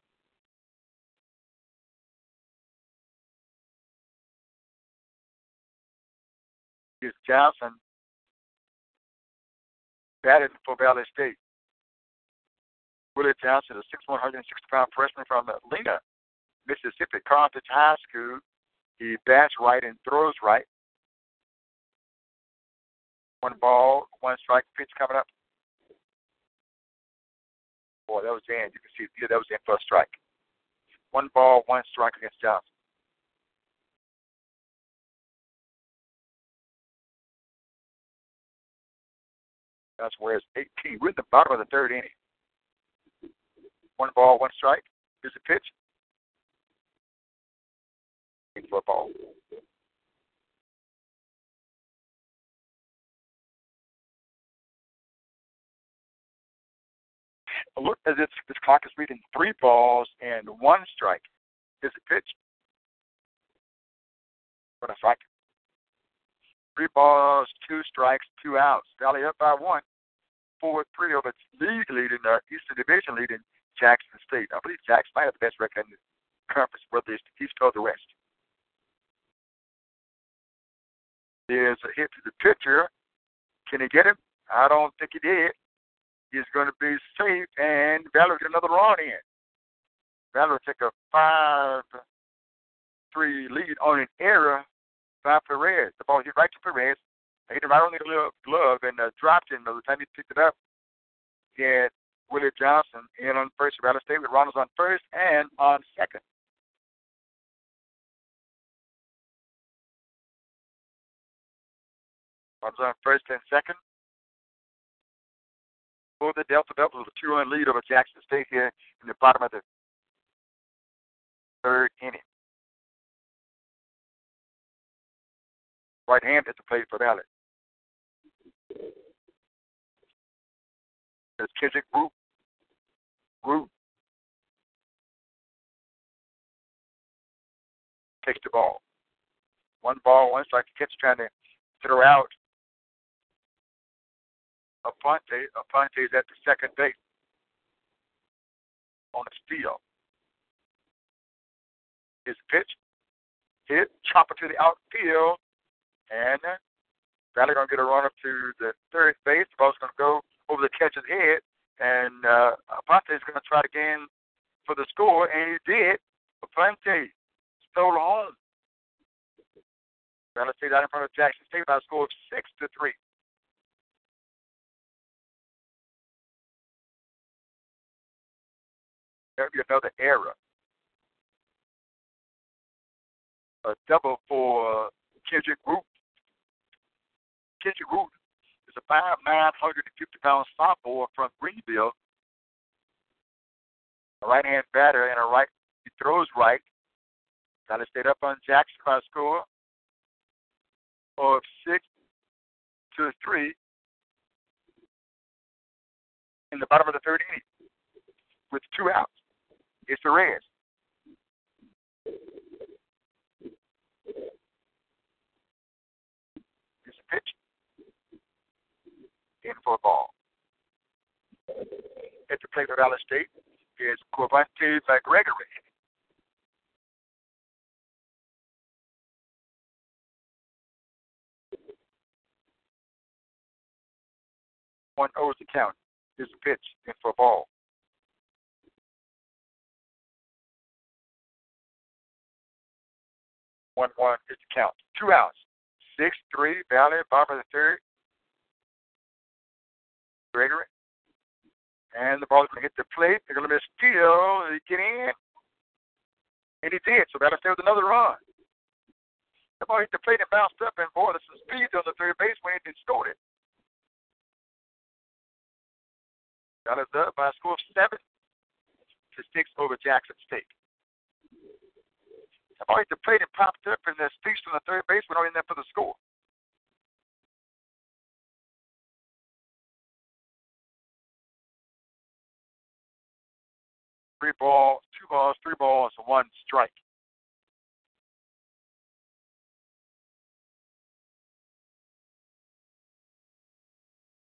Here's Johnson batted for Valley State. Willie Johnson, a six one hundred and sixty pound freshman from Lena, Mississippi, Carthage High School. He bats right and throws right. One ball, one strike, pitch coming up. Boy, that was in. You can see yeah, that was in for a strike. One ball, one strike against Johnson. That's where it's eighteen. We're at the bottom of the third inning. One ball, one strike. Here's the pitch. Football. It looks as if this clock is reading three balls and one strike. Is it pitch? What a strike. Three balls, two strikes, two outs. Valley up by one. Four, three of its league leading, uh, Eastern Division leading Jackson State. I believe Jackson might have the best record in the conference, whether it's the East or the West. There's a hit to the pitcher. Can he get him? I don't think he did. He's going to be safe, and Valerie get another run in. Valerie take a five three lead on an error by Perez. The ball hit right to Perez. I hit him right on the glove and uh, dropped him. By the time he picked it up, he had Willie Johnson in on first. Valerie stayed with runners on first and on second. Runners on first and second. For the Delta Devils with a two run lead over Jackson State here in the bottom of the third inning. right-handed to play for Dallas. There's Kendrick Group. Group takes the ball. One ball, one strike. The catcher trying to throw out Aponte. Aponte is at the second base on the steal. His pitch, hit, chopper to the outfield, and Valley going to get a run up to the third base. The ball's going to go over the catcher's head, and uh, Aponte is going to try it again for the score, and he did. Aponte stole home. Valley State out in front of Jackson State by a score of six to three. There'll be another error. A double for uh, Kendrick Root. Kendrick Root is a five nine, one hundred fifty pound sophomore from Greenville. A right hand batter and a right, he throws right. Valley State up on Jackson by a score of six to three in the bottom of the third inning with two outs. It's the Reds. It's a pitch. In for a ball. At the plate for Valley State is Corvante by Gregory. One owes the count. Here's a pitch in for a ball. One one is the count. Two outs. Six three. Valley. Bottom of the third. Gregory. And the ball is going to hit the plate. They're going to miss steal. They get in. And he did. So Valley State with another run. The ball hit the plate and bounced up, and boy, there's some speed on the third base when he scored it. Valley's up by a score of seven to six over Jackson State. The ball hit the plate and popped up, and there's speech from the third base. We're not in there for the score. Three balls, two balls, three balls, one strike.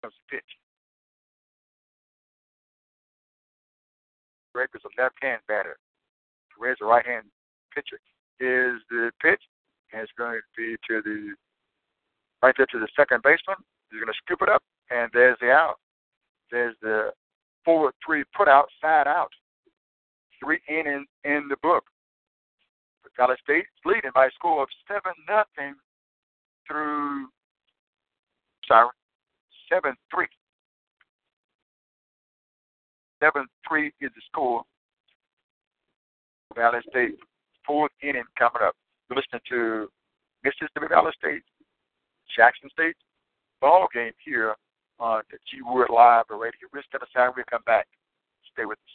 That was the pitch. Greg is a left-hand batter. Reds a right-hand pitcher. Is the pitch, and it's going to be to the right there to the second baseman. He's going to scoop it up, and there's the out. There's the four three put out, side out. Three innings in the book. But Valley State's leading by a score of seven nothing through. Sorry, seven three. seven three is the score. Valley State, fourth inning coming up. You're listening to Mississippi Valley State, Jackson State ball game here on the G Word Live Radio. We'll step aside. We'll come back. Stay with us.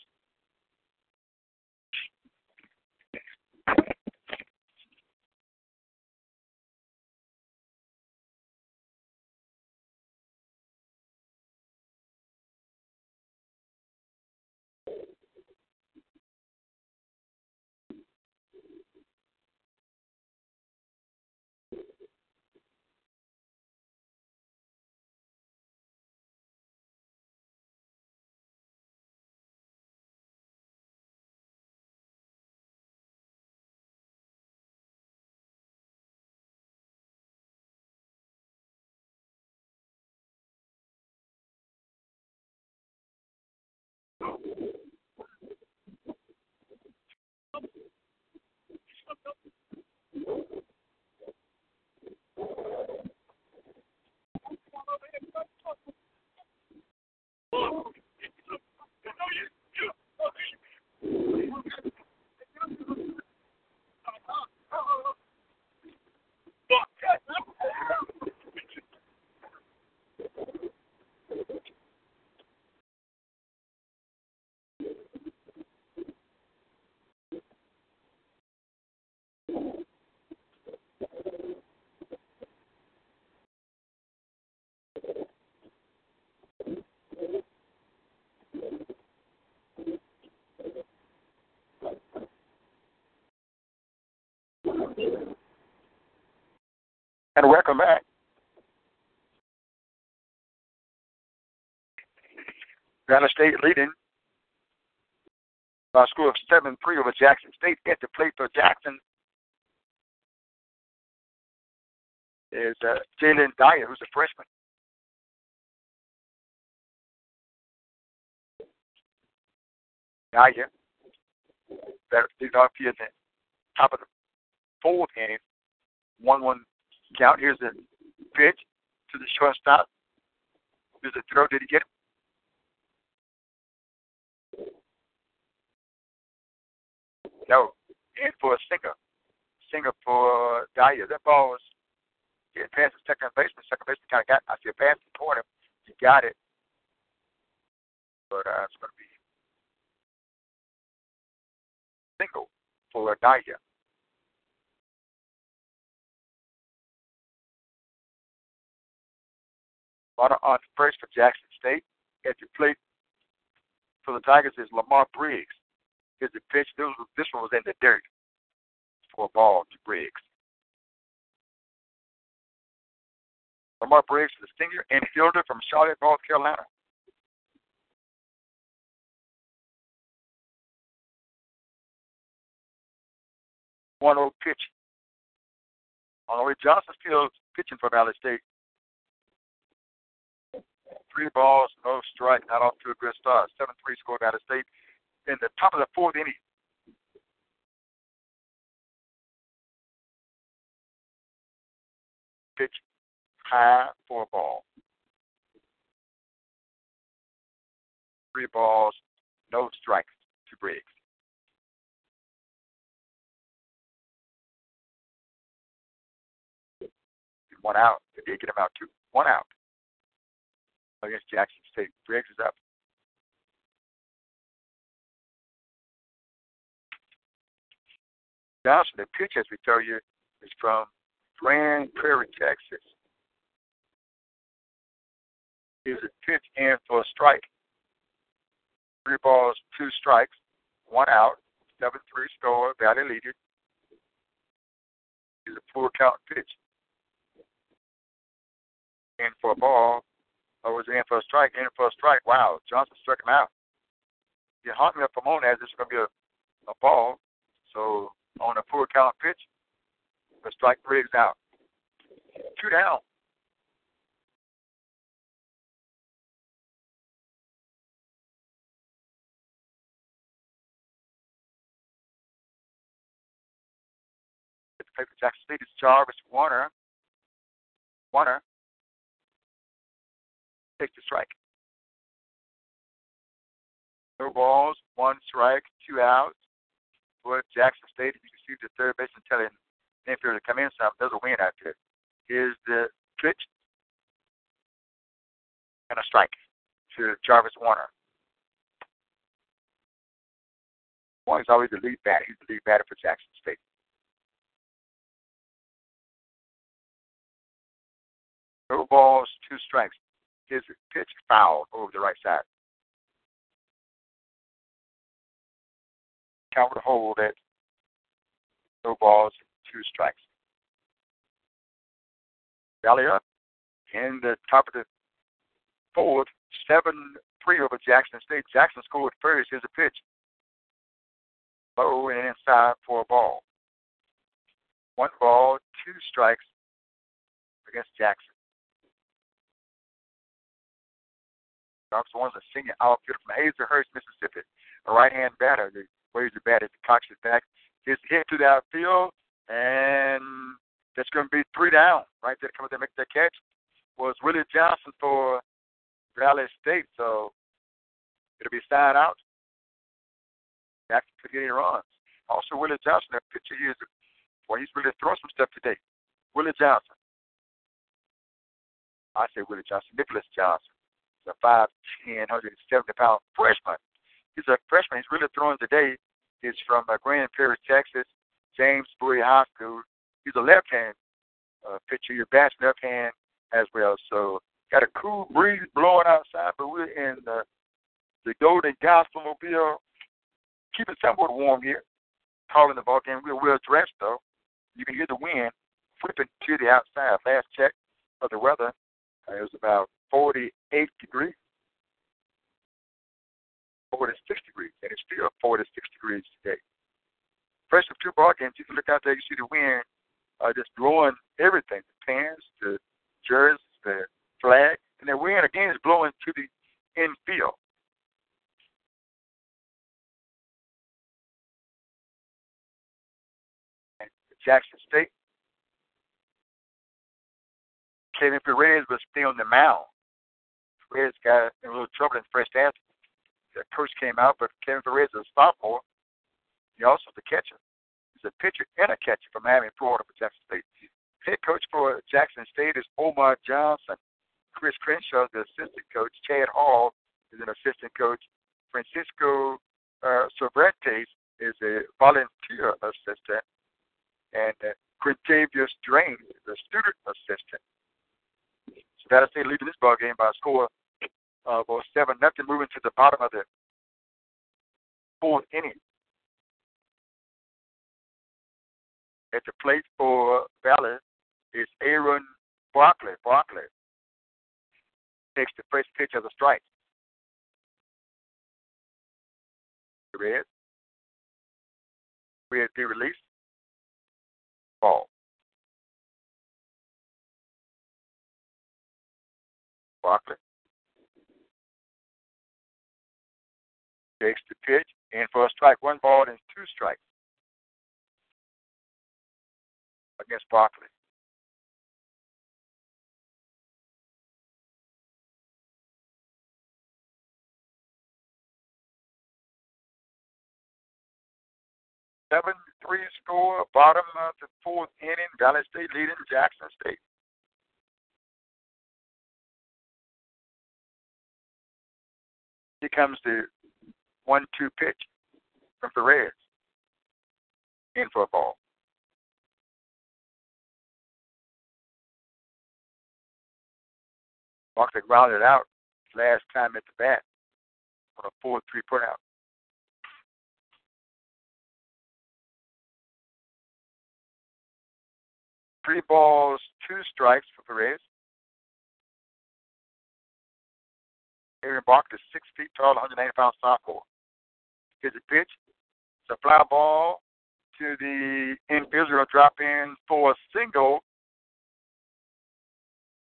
Valley State leading by a score of seven three over Jackson State. At the plate for Jackson is uh, Jalen Dyer, who's a freshman. Dyer, that did not appear in the top of the fourth game. one one count. Here's the pitch to the shortstop. Here's the throw. Did he get it? No. And for a sinker. Sinker for Dyer. That ball was getting past the second baseman. Second baseman kind of got it. I see a pass toward him. He got it. But uh, it's going to be single for Dyer. Bottom on first for Jackson State. At the plate for the Tigers is Lamar Briggs. Here's the pitch. This, was, this one was in the dirt for a ball to Briggs. Lamar Briggs is a senior infielder from Charlotte, North Carolina. one oh pitch. Although Johnson still pitching for Valley State. Three balls, no strike, not off to a good start. seven three score Valley State in the top of the fourth inning. Pitch high for a ball. Three balls, no strikes to Briggs. One out. Did they get him out too? One out against Jackson State. Briggs is up. Johnson, the pitch, as we tell you, is from Grand Prairie, Texas. He was a pitch in for a strike. Three balls, two strikes, one out. seven three score, Valley leader. He's a full count pitch. In for a ball, or was it in for a strike? In for a strike. Wow, Johnson struck him out. He hung me up for a moment as this is going to be a, a ball. So on a full count pitch, the strike Briggs out. Two down. It's played for Jackson State. It's Jarvis Warner. Warner. Takes the strike. No balls, one strike, two outs. For Jackson State, you can see the third baseman telling the infielder to come in. So there's a win out there. Here's the pitch and a strike to Jarvis Warner. Warner's always the lead batter. He's the lead batter for Jackson State. No balls, two strikes. His pitch fouled over the right side. Count with a hold at no balls, two strikes. Valley up in the top of the fourth, seven three over Jackson State. Jackson scored first. Here's a pitch. Low and inside for a ball. One ball, two strikes against Jackson. Jarvis Warner's a senior outfielder from Hazelhurst, Mississippi. A right-hand batter. He waves the bat as he cocks his back. Gets hit to the outfield, and that's going to be three down. Right there to come up there and make that catch was Willie Johnson for Valley State, so it'll be side out. Back to get any runs. Also, Willie Johnson, that pitcher here, boy, he's really throwing some stuff today. Willie Johnson. I say Willie Johnson. Nicholas Johnson. He's a five ten, one hundred seventy pound freshman. He's a freshman. He's really throwing today. He's from uh, Grand Prairie, Texas, James Bowie High School. He's a left-hand uh, pitcher. Your bat's left-hand as well. So got a cool breeze blowing outside, but we're in the, the Golden Gospelmobile. Keep it somewhat warm here. Calling the ball game. We're well-dressed, though. You can hear the wind flipping to the outside. Last check of the weather, uh, it was about forty-eight degrees. forty-six degrees, and it's still forty-six degrees today. First of two ball games, you can look out there, you see the wind uh, just blowing everything, the pants, the jerseys, the flag, and the wind again is blowing to the end field. And Jackson State, Kevin Perez was still on the mound. Perez got in a little trouble in the first half. The coach came out, but Kevin Perez is a sophomore. He also is a catcher. He's a pitcher and a catcher from Miami, Florida, for Jackson State. Head coach for Jackson State is Omar Johnson. Chris Crenshaw is the assistant coach. Chad Hall is an assistant coach. Francisco uh, Sobretes is a volunteer assistant. And uh, Quintavious Drain is a student assistant. So Nevada State leading this ball game by a score of uh, seven nothing, moving to the bottom of the fourth inning. At the plate for Valley is Aaron Barkley. Barkley takes the first pitch as a strike. Red. Red be released. Ball. Barkley takes the pitch, and for a strike, one ball and two strikes against Barkley. seven three score, bottom of the fourth inning, Valley State leading Jackson State. Here comes the one two pitch from Perez. In for a ball. Barkley grounded out last time at the bat on a four three putout. Three balls, two strikes for Perez. Aaron Barkley is six feet tall, one hundred ninety pound sophomore. Here's a pitch. It's a fly ball to the infield. It'll drop in for a single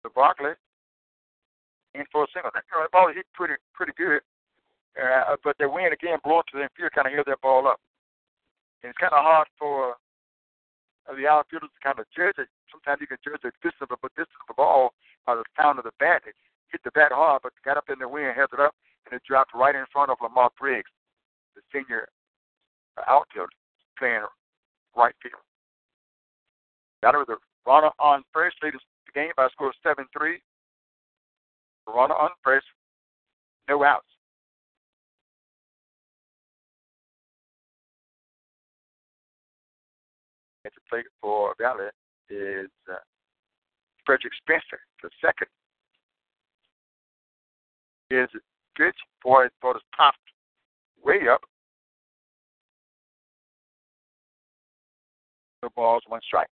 to Barkley. In for a single. That ball hit pretty pretty good, uh, but the wind again blowing to the infield kind of held that ball up. And it's kind of hard for uh, the outfielders to kind of judge it. Sometimes you can judge the distance of, distance of the ball by the sound of the bat. It hit the bat hard, but got up in the wind, held it up, and it dropped right in front of Lamar Briggs, the senior outfielder playing right field. Got it with a runner on first, leading the game by a score of seven three. Runner on first, no outs. At the plate for Valley is uh, Frederick Spencer, the second. His pitch for his ball is popped way up. No balls, one strike.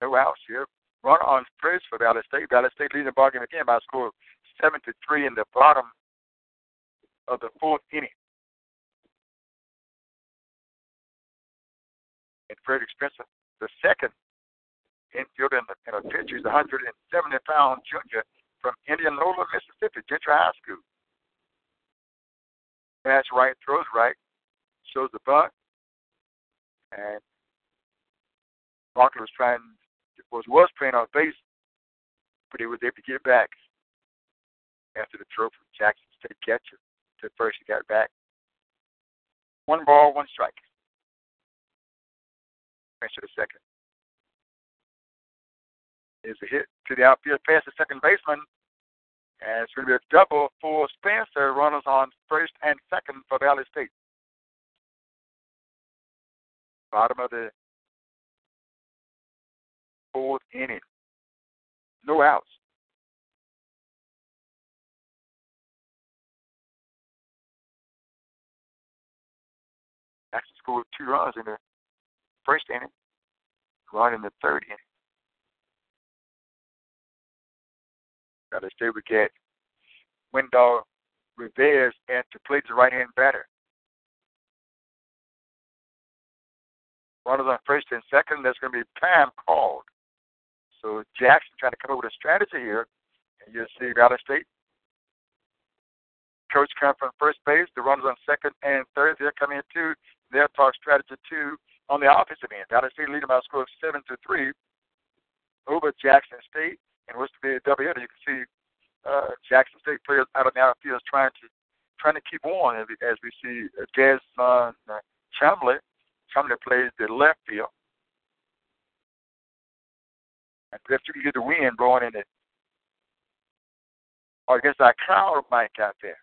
No outs here. Runner on first for Valley State. Valley State leading the ball game again by a score of seven to three in the bottom of the fourth inning. And Frederick Spencer, the second infielder in, in a pitch, he's a one hundred seventy pound junior from Indianola, Mississippi, Gentry High School. Pass right, throws right, shows the bunt, and Barkley was trying. Was, was playing on base, but he was able to get back after the throw from Jackson State catcher. To first, he got back. One ball, one strike. Finish the second. It's a hit to the outfield past the second baseman, and it's going to be a double for Spencer. Runners on first and second for Valley State. Bottom of the fourth inning. No outs. Jackson scored two runs in the first inning. going in the third inning. Got to stay with that. Wendell Rivers and to play the right hand batter. Runners on first and second, there's going to be time called. So Jackson trying to come up with a strategy here. And you'll see Valley State. Coach come from first base. The runners on second and third, they're coming in two. They'll talk strategy two on the offensive end. Valley State leading by a score of seven to three over Jackson State. And what's to be a double header? You can see uh, Jackson State players out on the outfield trying to trying to keep on. As we, as we see uh, Desmond uh, Chumley. Chumley plays the left field. And perhaps you can get the wind blowing in it. Or I guess our cloud mic out there.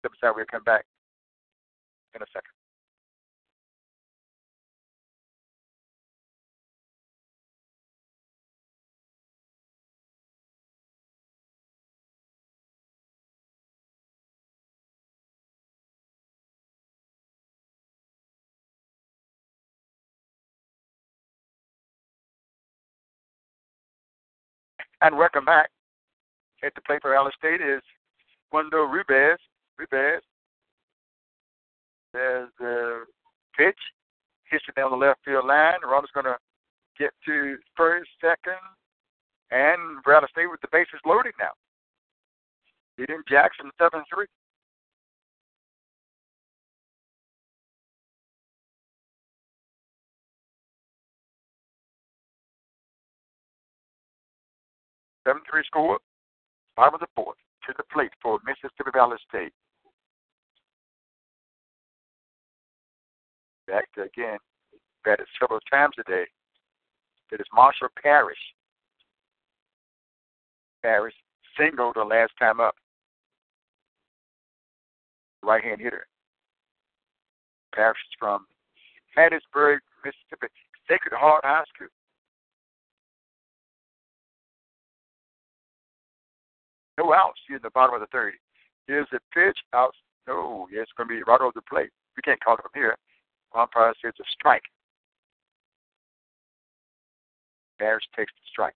Step aside, we'll come back in a second. And welcome back. At the play for Alabama State is Wendell Rubez. Rubez. There's the pitch. Hits it down the left field line. Runners going to get to first, second, and Alabama State with the bases loaded now. Leading Jackson seven three. seven three score, bottom of the fourth, to the plate for Mississippi Valley State. Back to, again, batted several times today. It is Marshall Parrish. Parrish singled the last time up. Right-hand hitter. Parrish is from Hattiesburg, Mississippi, Sacred Heart High School. No outs here in the bottom of the third. Here's the pitch. Outs. No, yeah, it's going to be right over the plate. We can't call it from here. Umpire says a strike. Parrish takes the strike.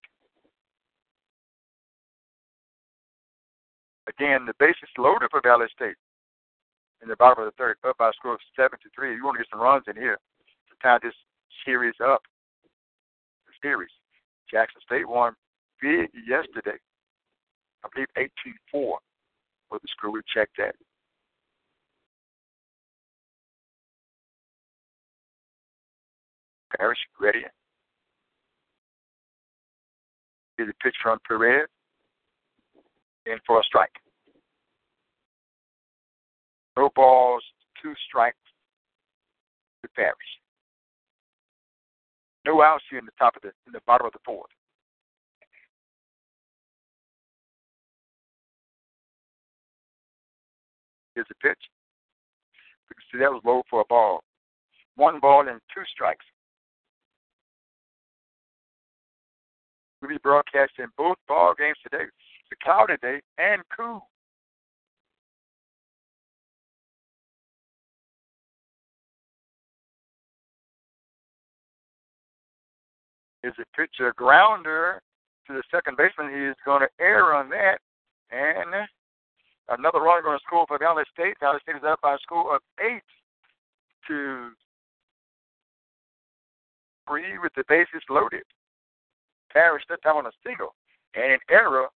Again, the bases loaded for Valley State in the bottom of the third, up by a score of seven to three. You want to get some runs in here to tie this series up. The series. Jackson State won big yesterday. I believe eighteen four with the screw. We checked that. Parrish, ready. Here's a pitch from Perez. In for a strike. No balls, two strikes to Parrish. No outs here in the top of the in the bottom of the fourth. Here's the pitch. You can see that was low for a ball. One ball and two strikes. We'll be broadcasting both ball games today. It's cloudy today and cool. Here's a pitch, a grounder to the second baseman. He is going to err on that. And another runner going to score for Valley State. Valley State is up by a score of eight to three with the bases loaded. Parrish that time on a single and an error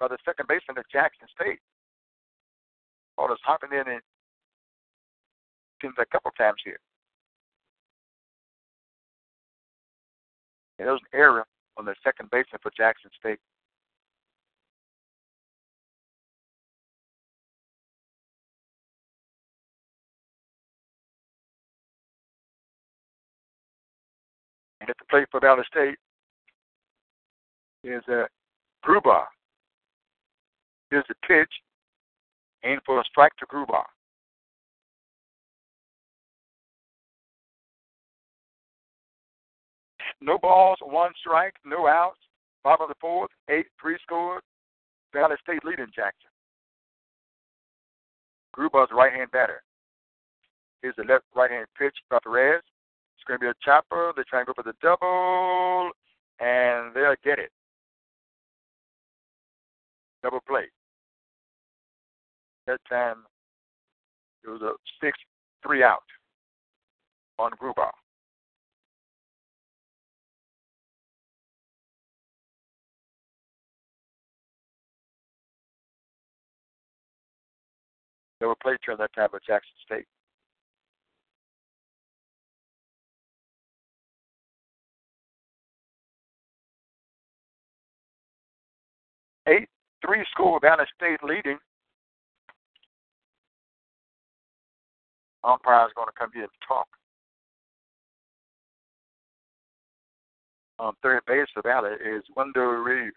by the second baseman of Jackson State. Ball is hopping in and seems a couple times here. And there was an error on the second baseman for Jackson State. At the plate for Valley State is uh, Grubar. Here's the pitch. Aim for a strike to Grubar. No balls, one strike, no outs. Bottom of the fourth, eight three scored. Valley State leading Jackson. Gruba's right-hand batter. Here's the left right-hand pitch about the Reds. It's going to be a chopper. They're trying to go for the double, and they'll get it. Double play. That time it was a six three out on Gruba. Double play turn that time by Jackson State. eight three score, Valley State leading. Umpire's going to come here and talk. On third base for Valley is Wendell Rivas.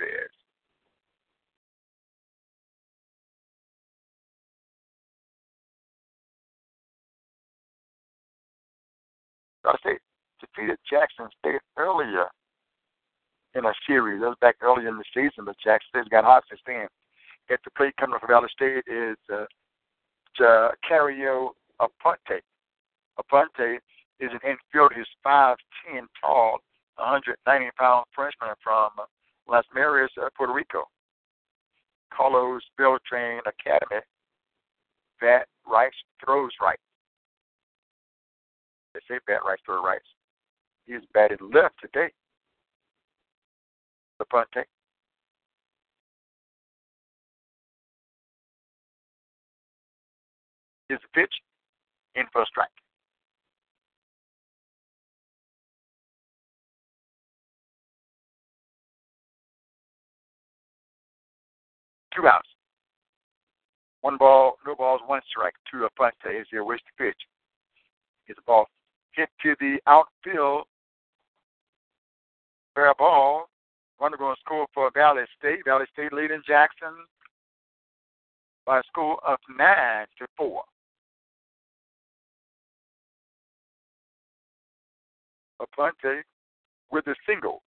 Valley State defeated Jackson State earlier in a series. That was back earlier in the season, but Jackson State's got hot since then. At the plate coming up for Valley State is uh, Jacario Aponte. Aponte is an infielder. He's five ten tall, one hundred ninety pound freshman from Las Marias, Puerto Rico. Carlos Beltran Academy. Bat Rice throws right. They say bat Rice throws right. He's batted left today. Aponte. Here's the pitch. In for a strike. Two outs. One ball, no balls, one strike. Two Aponte is your wish to pitch. Here's the ball hit to the outfield. Fair ball. Runner going to score for Valley State. Valley State leading Jackson by a score of nine to four. Aponte with a single.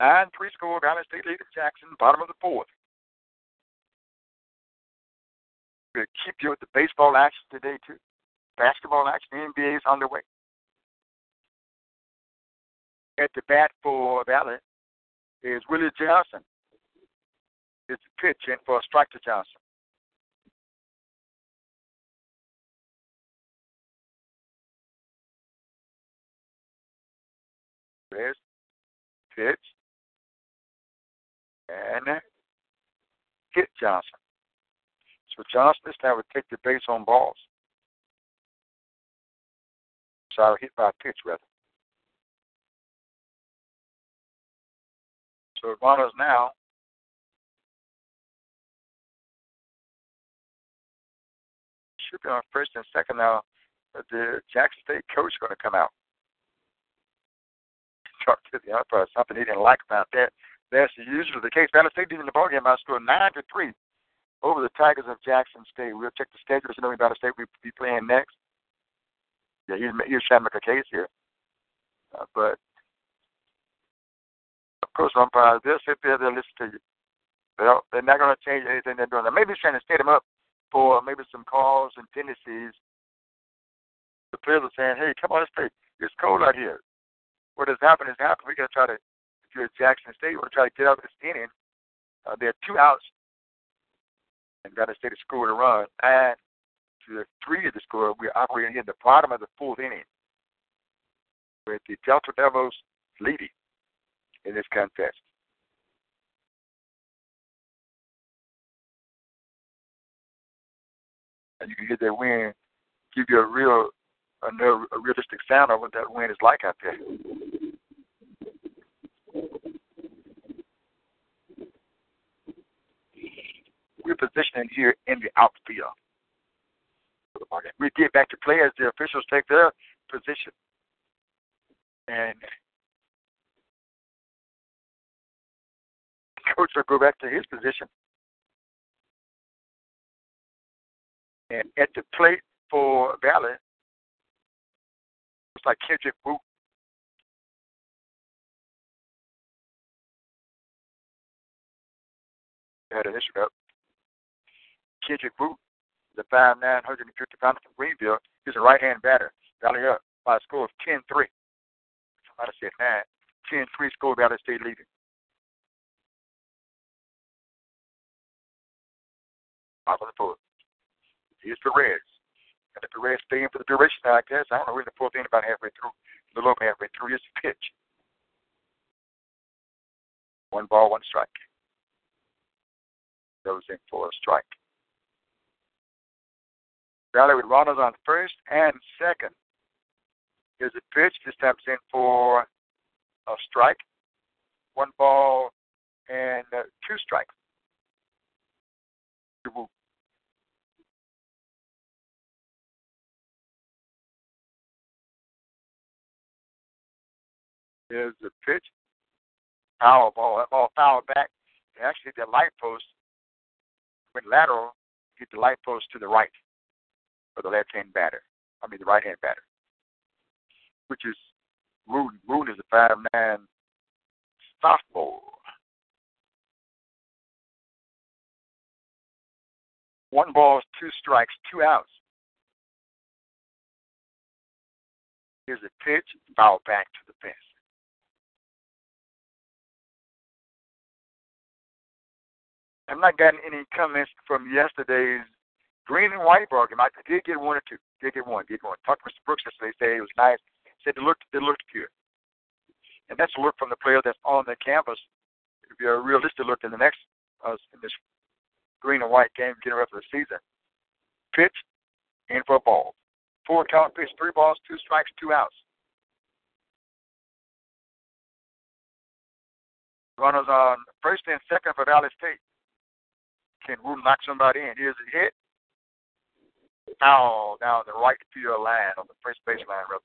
nine three score, Valley State leader Jackson, bottom of the fourth. We'll keep you with the baseball action today, too. Basketball action, the N B A is underway. At the bat for Valley is Willie Johnson. It's a pitch in for a strike to Johnson. There's pitch, and hit Johnson. So Johnson this time would take the base on balls. Sorry, hit by a pitch, rather. So runners now should be on first and second now. But the Jackson State coach is going to come out. Talk to the umpire, something he didn't like about that. That's usually the case. Valley State leading the ballgame by a score nine to three over the Tigers of Jackson State. We'll check the schedule to know Valley State we'll be playing next. Yeah, he's, he's trying to make a case here, uh, but of course, umpires they'll sit there, they'll listen to you. They're, they're not going to change anything they're doing. Now, maybe he's trying to set them up for maybe some calls and tendencies. The players are saying, "Hey, come on, let's play. It's cold out here. What has happened has happened. We're going to try to, if you're at Jackson State, we're going to try to get out of this inning." Uh, there are two outs, and Valley State has scored a run. And to the three of the score, we're operating in the bottom of the fourth inning with the Delta Devils leading in this contest. And you can hear that wind give you a real A, no, a realistic sound of what that wind is like out there. We're positioning here in the outfield. We get back to play as the officials take their position. And the coach will go back to his position. And at the plate for Valley, It's like Kendrick Boot. I had an issue up. Kendrick Boot, the five nine, one hundred fifty pounder from Greenville, he's a right-hand batter. Valley up by a score of ten three. I said nine. ten three score, Valley State leading. I'm going to pull it. Here's Perez. And if Perez stay in for the duration, I guess. I don't know really the fourth inning about halfway through. A little over halfway through. Here's the pitch. One ball, one strike. Goes in for a strike. Valley with runners on first and second. Here's the pitch. This time it's in for a strike. One ball and uh, two strikes. Here's the pitch. Foul ball. That ball fouled back. Actually, the light post went lateral. Get the light post to the right for the left-hand batter. I mean, the right-hand batter, which is Rudin. Rudin is a five nine sophomore. One ball, two strikes, two outs. Here's a pitch, foul back to the fence. I've not gotten any comments from yesterday's green and white ball game. I did get one or two. Did get one. Did one. Talked to Mister Brooks yesterday. Said it was nice. Said it looked, it looked good. And that's a look from the player that's on the campus. It'll be a realistic look in the next uh, in this green and white game, getting ready for the season. Pitch, in for a ball. Four count pitch, three balls, two strikes, two outs. Runners on first and second for Valley State. Can Rudin knock somebody in? Here's a hit. Foul down the right field line, on the first base line, brother.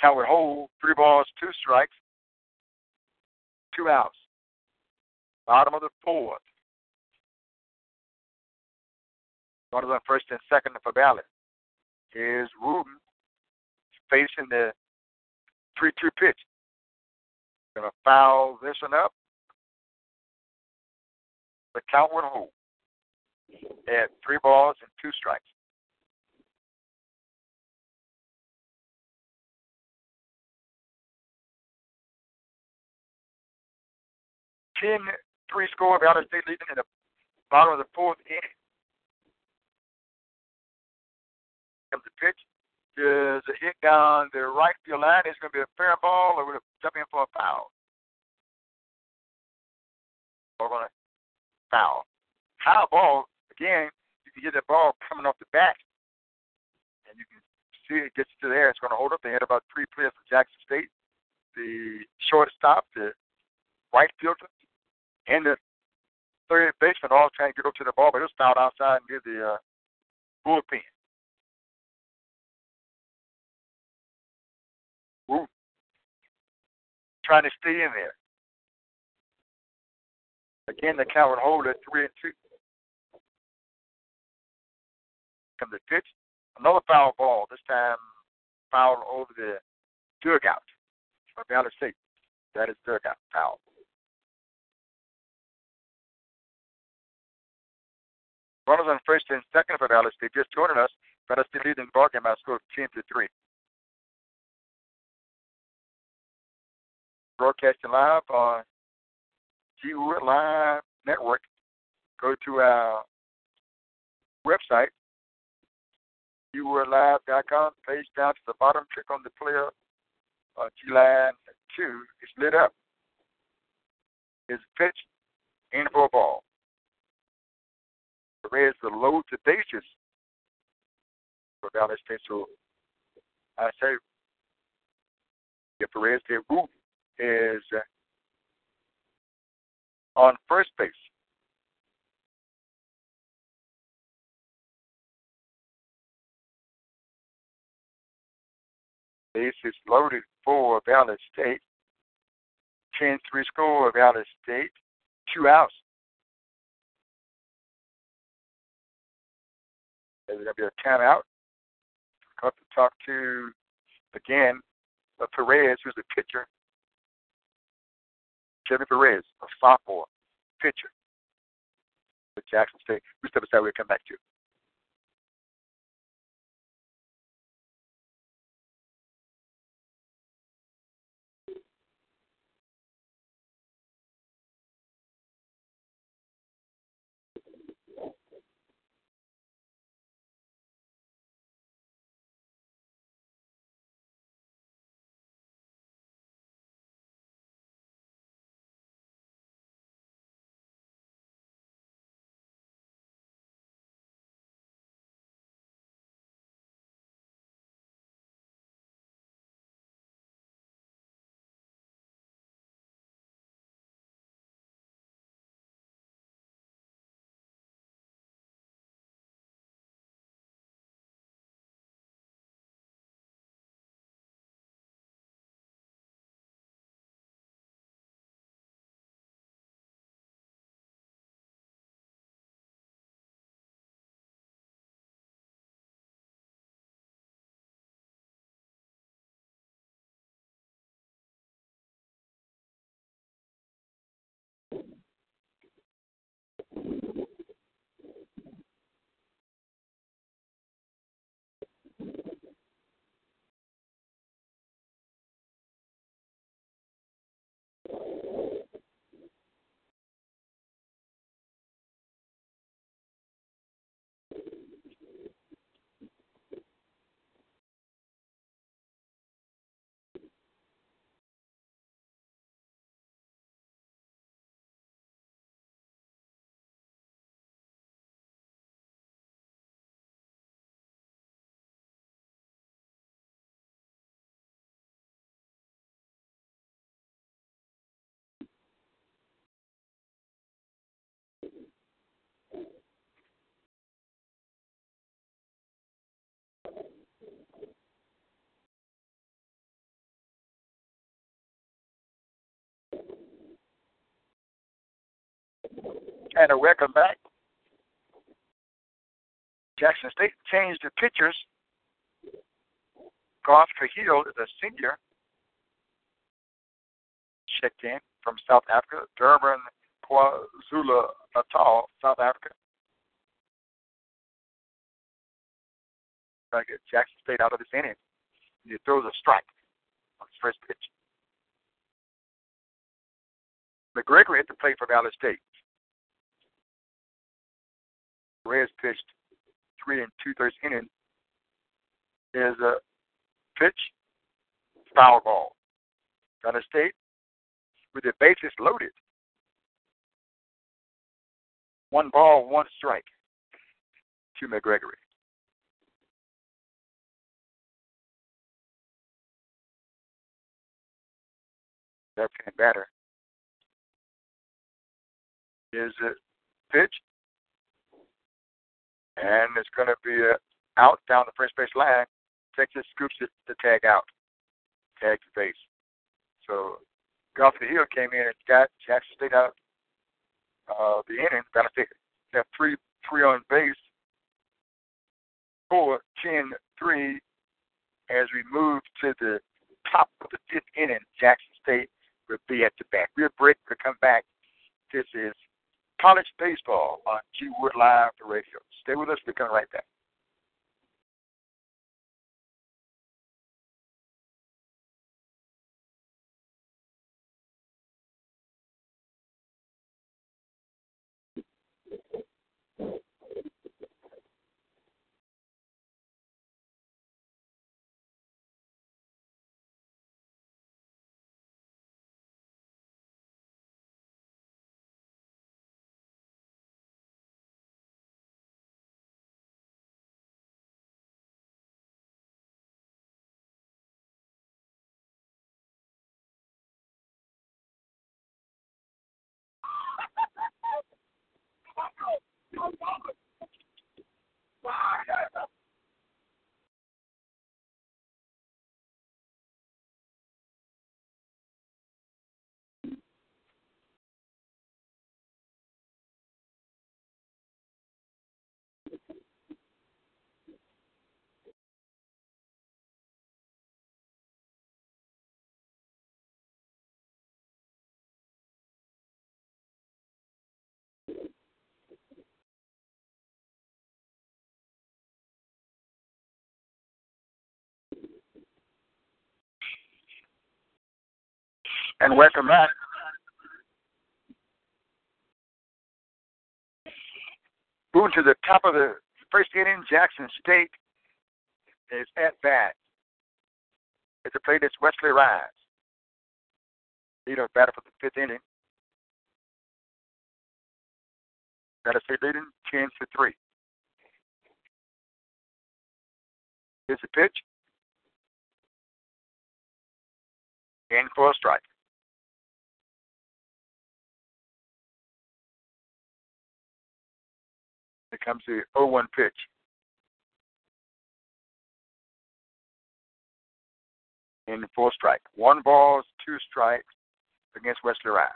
Coward Hole, three balls, two strikes, two outs. Bottom of the fourth. Runners on first and second for Valley. Here's Rudin facing the three two pitch. Going to foul this one up. The count went home. At three balls and two strikes. ten three score, Valley State leading in the bottom of the fourth inning. Comes the pitch. There's a hit down the right field line. It's going to be a fair ball, or we're going to jump in for a foul. We're going to foul. High ball, again, you can get that ball coming off the bat, and you can see it gets to there. It's going to hold up. They had about three players from Jackson State. The shortstop, the right fielder, and the third baseman all trying to get up to the ball, but it was fouled outside and near the uh, bullpen. Ooh. Trying to stay in there. Again, the count would hold at three and two. Comes the pitch. Another foul ball, this time fouled over the dugout. From Valley State. That is dugout foul. Runners on first and second for Valley State. Just joining us, Valley State leading the ball game by a score of ten to three. Broadcasting live on G Word Live Network. Go to our website, G Word Live dot com. Page down to the bottom. Click on the player uh, G Line two. It's lit up. It's pitch in for a ball. Perez the low to bases for Valley State. So I say if Perez did root is on first base. This is loaded four of Valley State, ten three score of Valley State, two outs. There's going to be a timeout. Come to talk to, again, Perez, who's the pitcher. Kevin Perez, a sophomore pitcher with Jackson State. We step aside, we'll come back to you. And a welcome back. Jackson State changed the pitchers. Garth Cahill is a senior. Checked in from South Africa. Durban KwaZulu-Natal, South Africa. Trying to get Jackson State out of this inning. He throws a strike on his first pitch. McGregor hit the plate for Valley State. Perez pitched three and two-thirds inning. There's a pitch, foul ball. Valley State with the bases loaded. One ball, one strike to McGregory. Left-hand batter. Is a pitch, and it's going to be a out down the first base line. Texas scoops it to tag out, tag the base. So Godfather Hill came in and got Jackson State out uh, the inning. Valley State have three three on base, four, ten, three. As we move to the top of the fifth inning, Jackson State will be at the back. We'll break. We'll come back. This is college baseball on G Word Live Radio. Stay with us. We're coming right back. And welcome back. Moving to the top of the first inning, Jackson State is at bat. It's a play that's Wesley Rise. Leader of battle for the fifth inning. Gotta say leading ten to three. Here's the pitch. In for a strike. Here comes the oh one pitch. In for a strike. One ball, two strikes against Wesley Rise.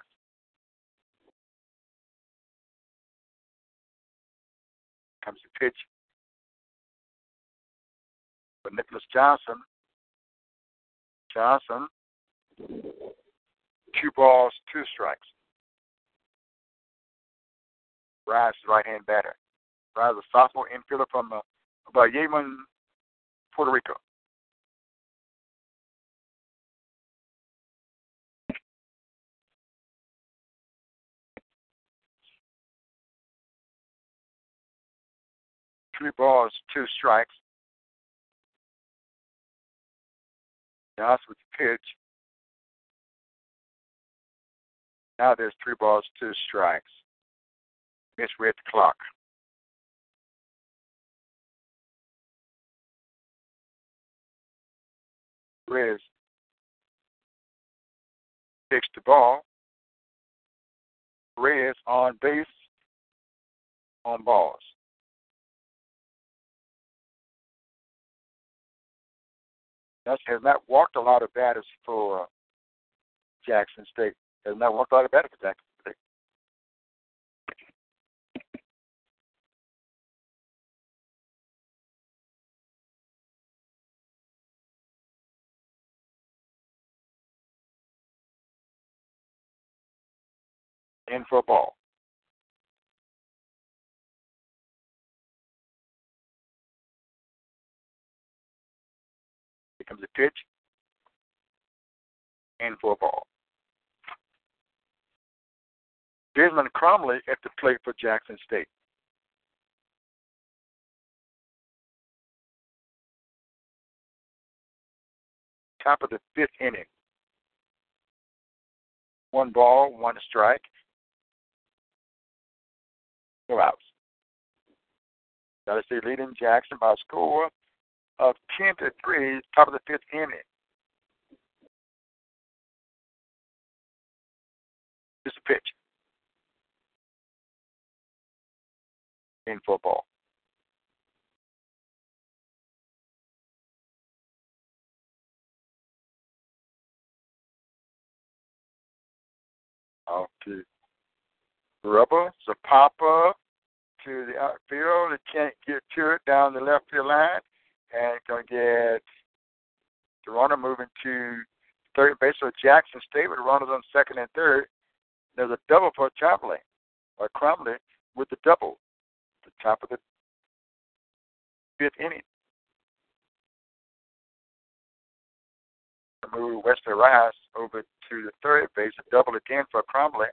Comes the pitch for Nicholas Johnson. Johnson. Two balls, two strikes. Rise, right-hand batter. Rise, a sophomore infielder from uh, Bayamon, Puerto Rico. Three balls, two strikes. Johnson with the pitch. Now there's three balls, two strikes. Misread the clock. Riz takes the ball. Riz on base, on balls. That's has not walked a lot of batters for uh, Jackson State. Has not worked out better for Jackson State. In for a ball. Here comes the pitch. In for a ball. Desmond Cromley at the plate for Jackson State. Top of the fifth inning. One ball, one strike. No outs. Gotta say leading Jackson by a score of ten to three, top of the fifth inning. Just a pitch. In football. Out to Rubber, it's a pop-up to the outfield. It can't get to it down the left field line. And it's going to get Toronto moving to third base. So Jackson State with runners on second and third. There's a double for Cromley, or Cromley with the double. The top of the fifth inning. Move Wesley Rice over to the third base. A double again for Cromley.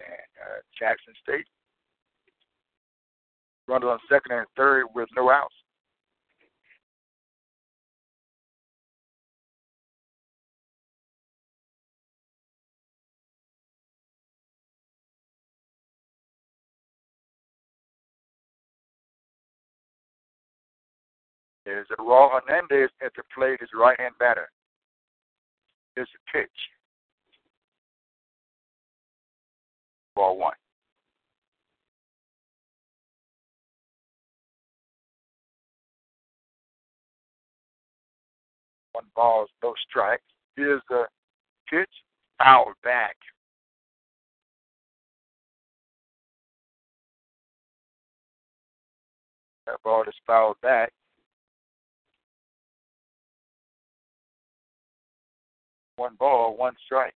And uh, Jackson State runs on second and third with no outs. There's Raul Hernandez at the plate, his right-hand batter. There's a pitch. Ball one. One ball, no strikes. Here's the pitch, foul back. That ball is fouled back. One ball, one strike.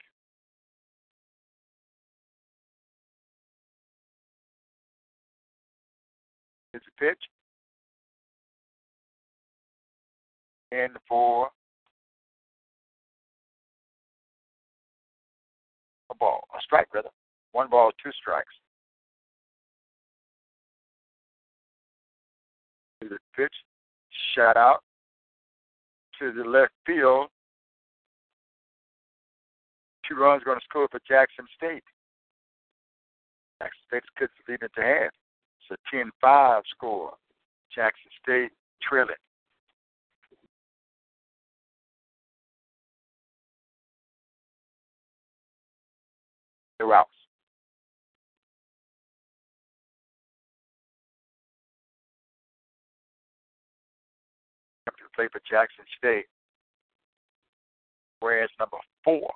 It's a pitch. And for ball, a strike rather. One ball, two strikes. To the pitch, shot out to the left field. Two runs going to score for Jackson State. Jackson State's kids lead it to half. It's a ten five score. Jackson State trailing. No outs. To play for Jackson State, whereas number four,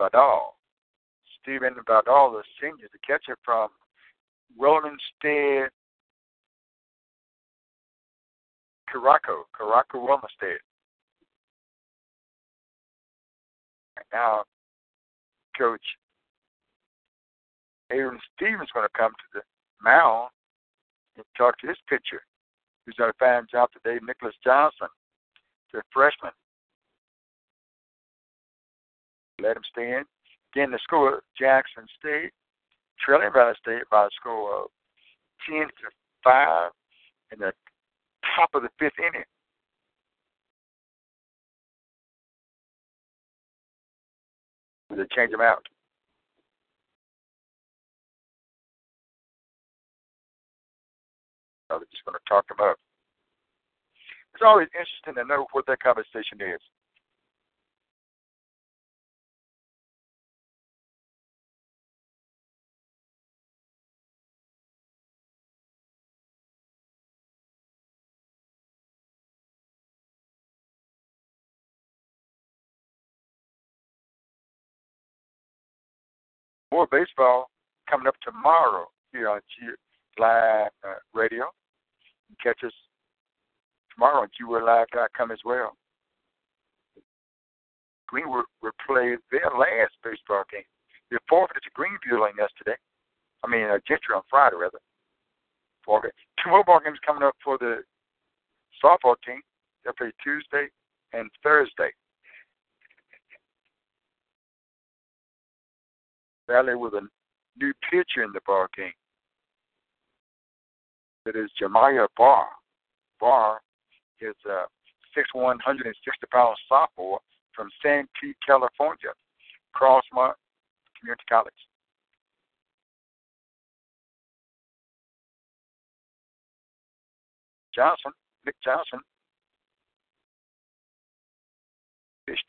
Vidal, Stephen Vidal, the senior, the catcher from Wilmingstead, Caraco, Caraco, Wilmingstead. And now, Coach Aaron Stevens going to come to the mound and talk to his pitcher, who's done a fine job today, Nicholas Johnson, the freshman. Let him stay in. Again, the score, Jackson State, trailing Valley State by a score of ten to five in the top of the fifth inning. They change them out. Oh, they're just going to talk them up. It's always interesting to know what that conversation is. More baseball coming up tomorrow here on G Live uh, Radio. You can catch us tomorrow on G Word Live dot com as well. Greenwood will play their last baseball game. They forfeited to Greenview on yesterday. I mean, uh, Gentry on Friday, rather. Forfeit. Two more ball games coming up for the softball team. They'll play Tuesday and Thursday. Valley with a new pitcher in the ball game. That is Jamiah Barr. Barr is a six foot one, one hundred sixty pound sophomore from San Pete, California, Crossmont Community College. Johnson, Nick Johnson, pitched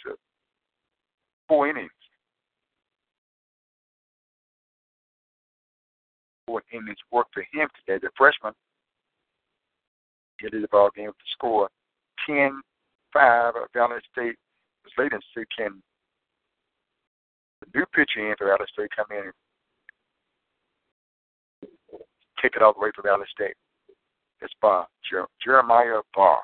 four innings. In his work for him today, the freshman. It is a ball game with the score ten five. Valley State was late in so can the new pitcher in for Valley State come in and kick it all the way for Valley State. It's Barr, Jer- Jeremiah Barr.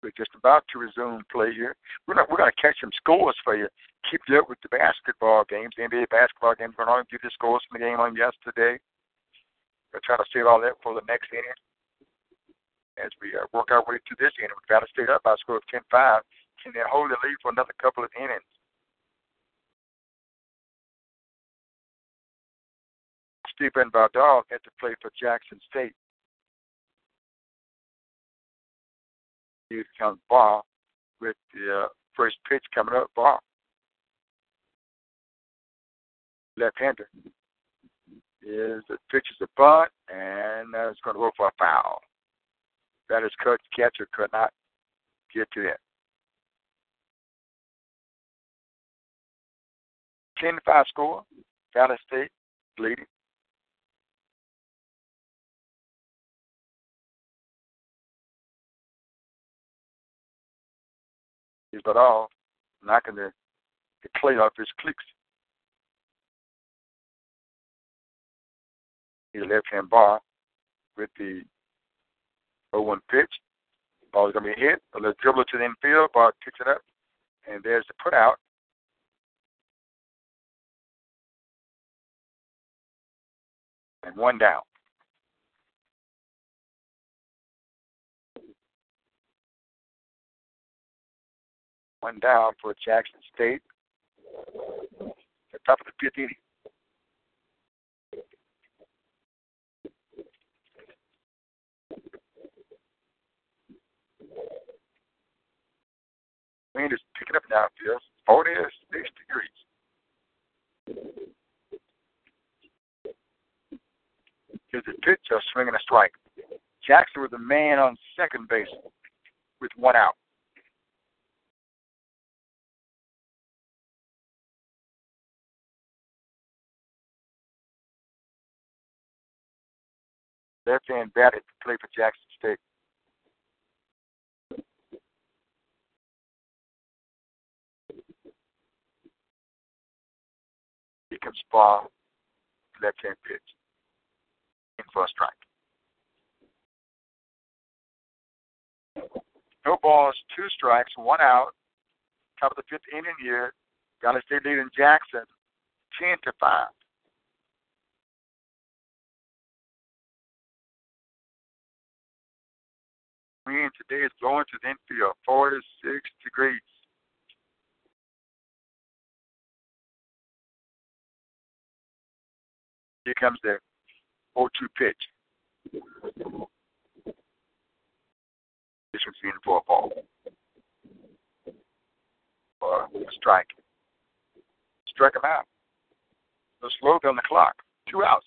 We're just about to resume play here. We're not, we're going to catch some scores for you. Keep you up with the basketball games, the N B A basketball games going on. Give you the scores from the game on yesterday. We're trying to save all that for the next inning as we uh, work our way through this inning. We've got to stay up by a score of ten five. Can they hold the lead for another couple of innings? Stephen Vidal had to play for Jackson State. Here comes Barr with the uh, first pitch coming up. Barr, left-hander, is the pitch is a bunt, and uh, it's going to go for a foul. That is coach catcher could not get to that. ten to five score. Valley State leading. Is but all knocking the, the clay off his cleats. He's left-hand Barr with the oh one pitch. Ball's going to be hit. A little dribble to the infield. Barr picks it up. And there's the put out. and one down. One down for Jackson State. The top of the fifth inning. Wind is picking up downfield. forty-six degrees. Here's a pitch of swinging a strike. Jackson was the man on second base with one out. Left-hand batted to play for Jackson State. Here comes ball, left-hand pitch, in for a strike. No balls, two strikes, one out. Top of the fifth inning here. Valley State leading Jackson, ten to five. Wind today is blowing to the infield, forty-six degrees. Here comes the oh two pitch. This one's in for a ball. Or a strike. Strike him out. They'll slow down the clock. Two outs.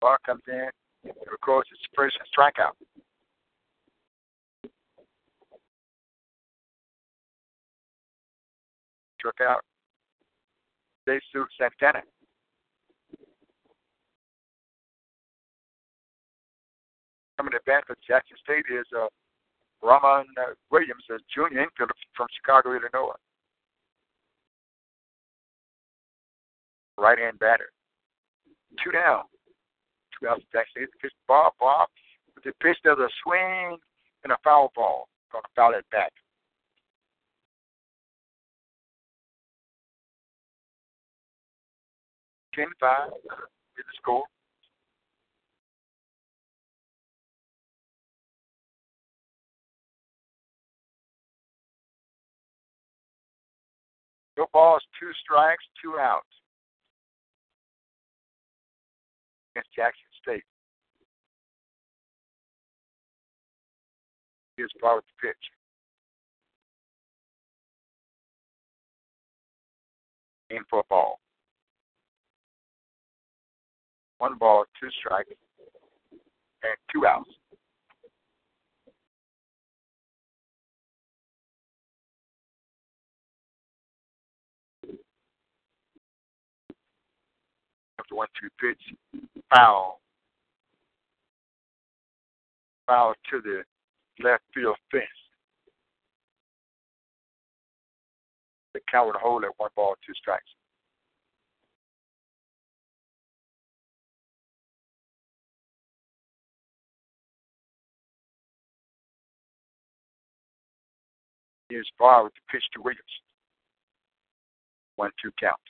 Ball comes in and records his first strikeout. Struck out. They suit Santana. Coming to bat for Jackson State is uh, Ramon Williams, a junior infielder from Chicago, Illinois. Right-hand batter. Two down. Jackson State pitch ball, ball. With the pitch, there's a swing and a foul ball. Going to foul it back. ten five is the score. No balls, two strikes, two outs. Against Jackson State. Here's ball with the pitch. In for a ball. One ball, two strikes, and two outs. After one, two pitch, foul. Foul to the left field fence. The count would hold at one ball, two strikes. Here's Barr with the pitch to Williams. one two count.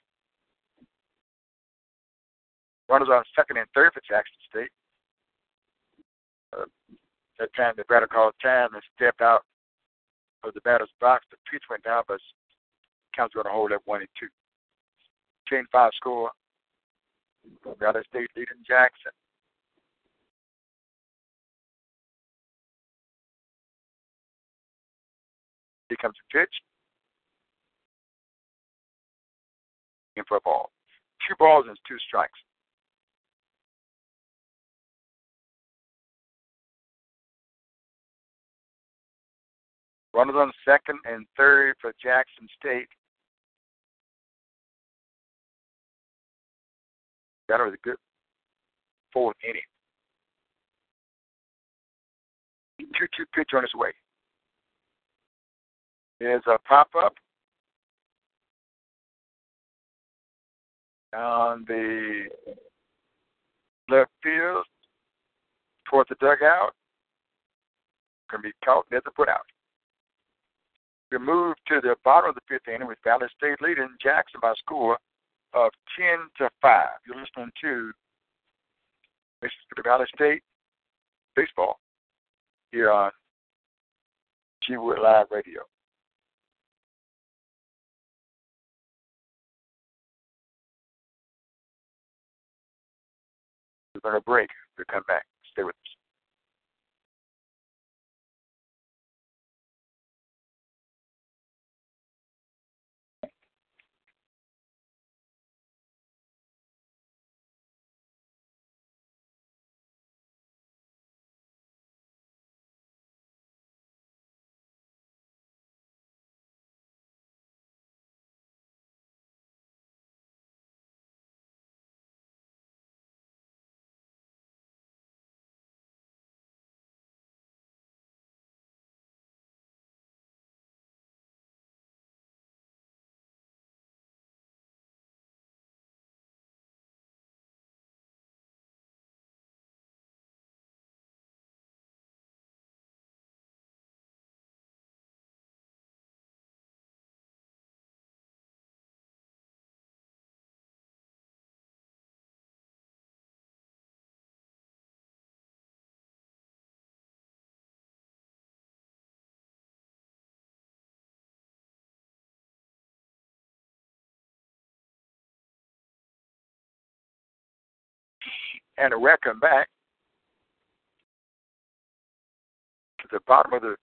Runners on second and third for Jackson State. Uh, that time the batter called time and stepped out of the batter's box. The pitch went down, but counts going to hold at one and two. ten five score. Valley State leading Jackson. Here comes the pitch. In for a ball. Two balls and two strikes. Runners on second and third for Jackson State. That was a good fourth inning. two two pitch on his way. There's a pop-up on the left field toward the dugout. Can be caught. There's a put out. We moved to the bottom of the fifth inning with Valley State leading Jackson by a score of ten to five. You're listening to Mississippi Valley State baseball here on G Word Live Radio. We're going to break. We'll come back. Stay with us. And welcome back to the bottom of the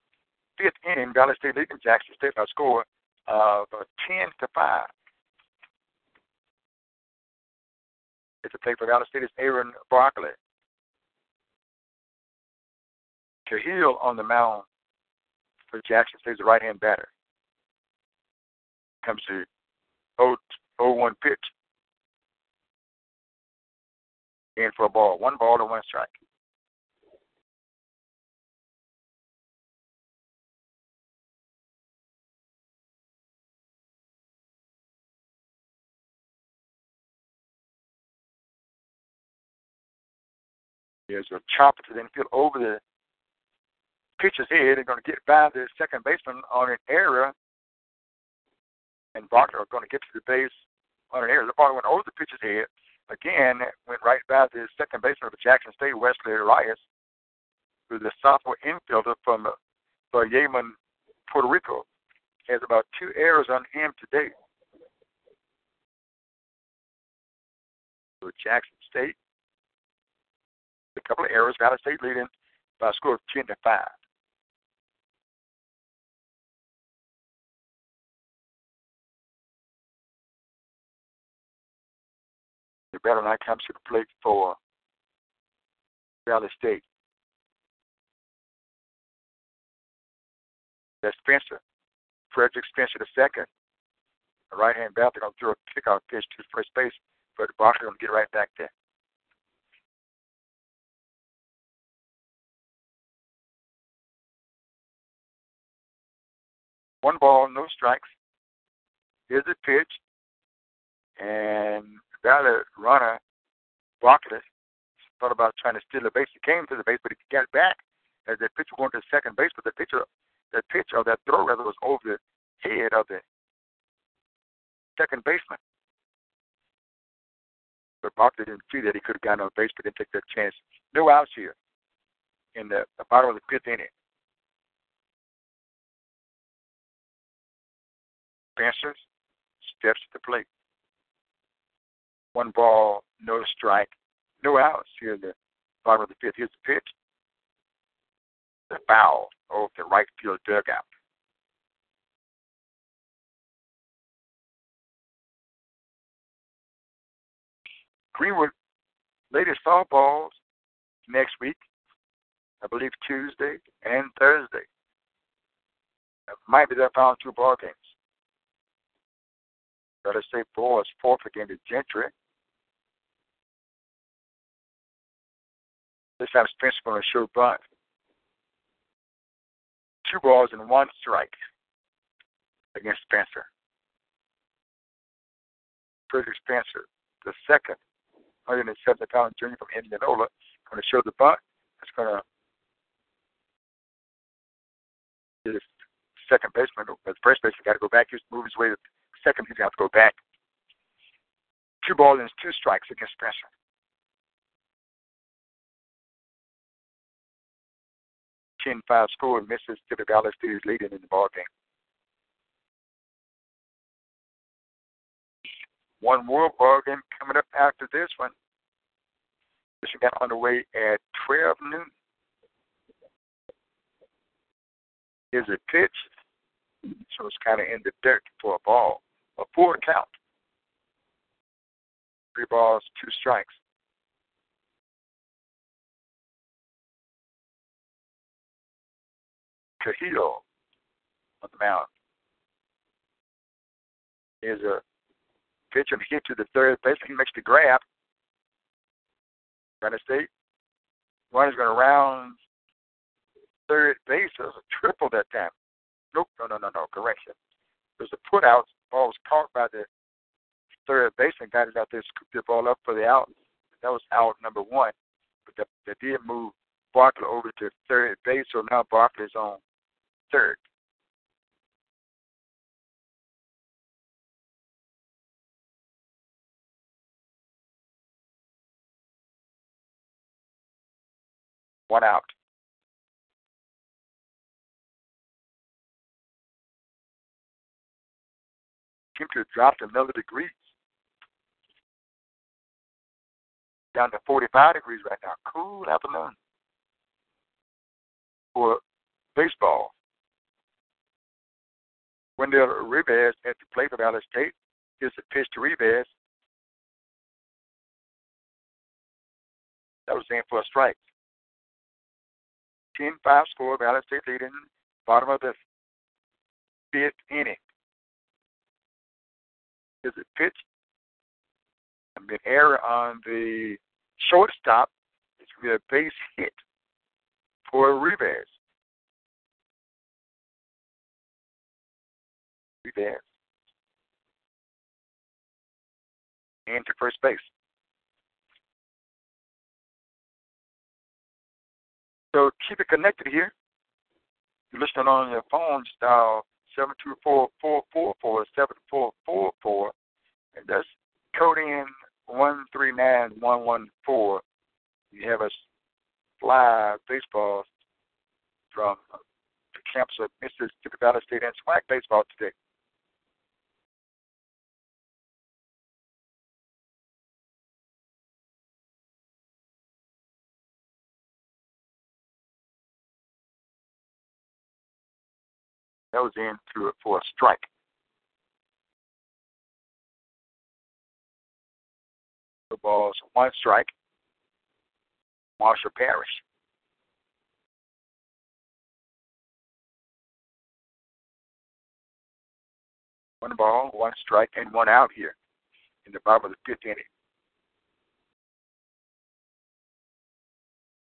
fifth inning. Valley State leading Jackson State by a score of ten to five. It's a play for Valley State. It's Aaron Barkley. Cahill on the mound for Jackson State, the right-hand batter. Comes to oh one pitch. In for a ball. One ball and one strike. Here's a chopper to the infield over the pitcher's head. They're going to get by the second baseman on an error. And Barker are going to get to the base on an error. The ball went over the pitcher's head. Again, went right by the second baseman of Jackson State, Wesley Arias, who's a sophomore infielder from Yemen, Puerto Rico. Has about two errors on him today. So Jackson State, a couple of errors. Valley State leading by a score of ten to five. The batter now comes to the plate for Valley State. That's Spencer. Frederick Spencer the second. The right-hand batter, they're going to throw a kickoff pitch to first base, but the Barker going to get right back there. One ball, no strikes. Here's the pitch. And Valley runner, Barkley, thought about trying to steal the base. He came to the base, but he got back as the pitcher went to second base. But the pitcher, the pitch or that throw rather, was over the head of the second baseman. But Barkley didn't see that. He could have gotten on base, but didn't take that chance. No outs here in the, the bottom of the fifth inning. Spencer steps to the plate. One ball, no strike, no outs here in the bottom of the fifth. Here's the pitch. The foul over the right field dugout. Greenwood ladies softballs next week, I believe Tuesday and Thursday. That might be their final two ball games. Better say boys fourth against Gentry. This time Spencer's going to show bunt. Two balls and one strike against Spencer. Frederick Spencer, the second, one hundred seventy pound junior from Indianola, going to show the bunt. It's going to get his second baseman, or the first baseman, got to go back. He's moving his way to second. He's got to go back. Two balls and two strikes against Spencer. ten five score, and Mississippi Valley State is leading in the ballgame. One more ballgame coming up after this one. This one got underway at twelve noon. Here's a pitch, so it's kind of in the dirt for a ball. A full count. Three balls, two strikes. Cahill on the mound. Here's a pitch and hit to the third base. He makes the grab. Florida State. One is going to round third base. It was a triple that time. Nope, no, no, no, no. Correction. There's a put out. Ball was caught by the third baseman. Guy is out there, scooped the ball up for the out. That was out number one. But they the did move Barkley over to third base, so now Barkley's on third. One out. Temperature dropped another degree. Down to forty-five degrees right now. Cool afternoon for baseball. Wendell Rivas at the plate for Valley State. Here's a pitch to Rivas. That was aimed for a strike. ten five score, Valley State leading, bottom of the fifth inning. Is it pitch? I mean, error on the shortstop. It's going to be a base hit for Rivas. Rivas. And to first base. So keep it connected here. You're listening on your phone, dial seven two four, four four four, seven four four four, and that's code in one three nine one one four. You have us live baseball from the campus of Mississippi Valley State and SWAC baseball today. That was in to it for a strike. The ball's one strike. Marshall Parrish. One ball, one strike, and one out here in the bottom of the fifth inning.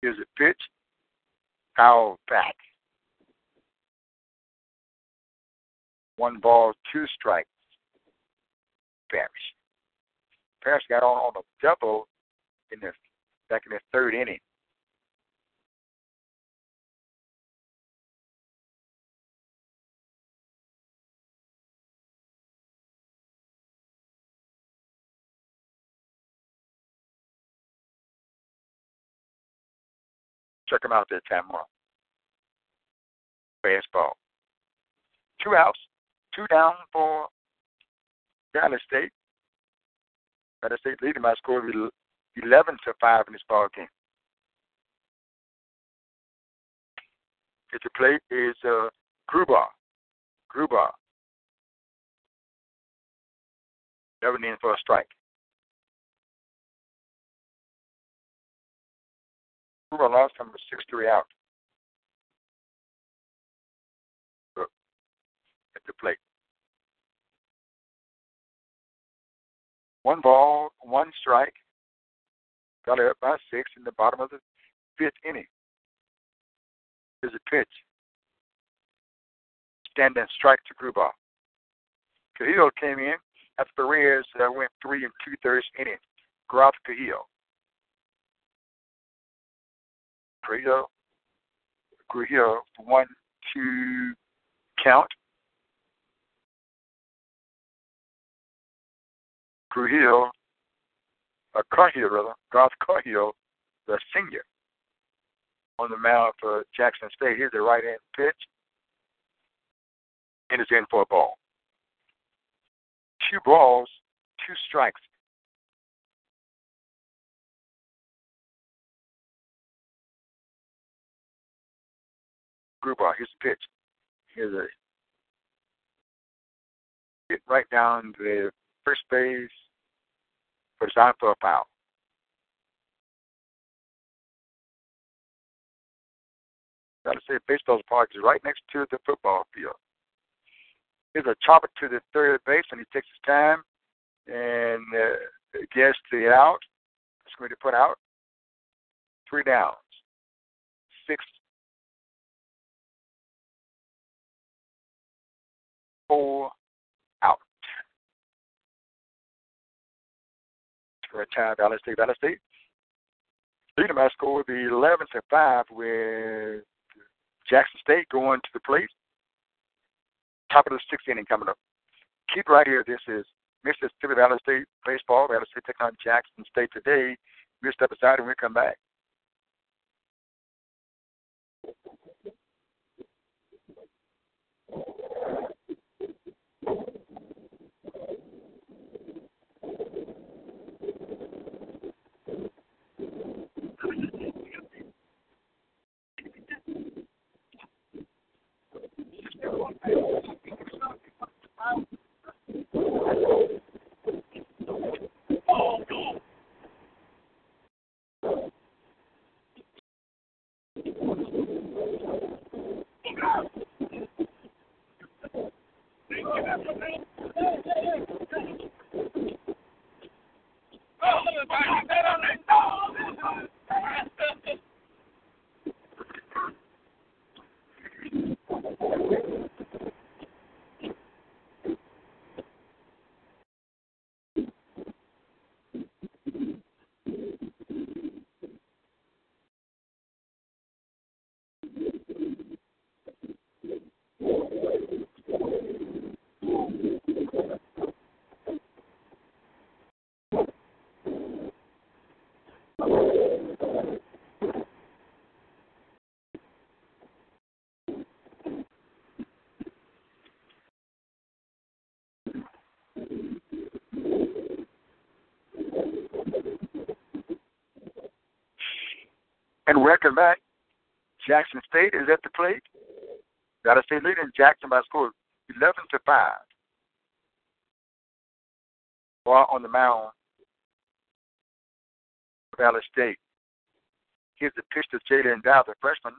Here's a pitch. Foul back. One ball, two strikes. Parrish. Parrish got on, on a double in the back in the third inning. Check him out that time, Mark. Fastball. Two outs. Two down for Valley State. Valley State leading by a score of eleven to five in this ball game. At the plate is uh, Grubar. Grubar. Seven in for a strike. Grubar lost number six three out. The plate. One ball, one strike. Got it up by six in the bottom of the fifth inning. Here's a pitch. Stand and strike to Grubar. Cahill came in after Perez uh, went three and two thirds inning. Groff Cahill. Cahill. Cahill, one, two. count. Cahill, uh, Cahill rather, Garth Cahill, the senior, on the mound for Jackson State. Here's the right-hand pitch, and it's in for a ball. Two balls, two strikes. Grubauer, here's the pitch. Here's a hit right down the first base, but it's out for a foul. Got to say, baseball park is right next to the football field. Here's a chopper to the third base, and he takes his time and uh, gets the out. It's going to put out. Three downs. Six. Four out. For a time, Valley State, Valley State. Leading by score the eleven to five with Jackson State going to the plate. Top of the sixth inning coming up. Keep right here. This is Mississippi Valley State baseball. Valley State taking on Jackson State today. We'll step aside and we'll come back. And welcome back. Jackson State is at the plate. Valley State leading Jackson by a score of eleven to five. Ball on the mound. Valley State. Here's the pitch to Jaden Dow, the freshman.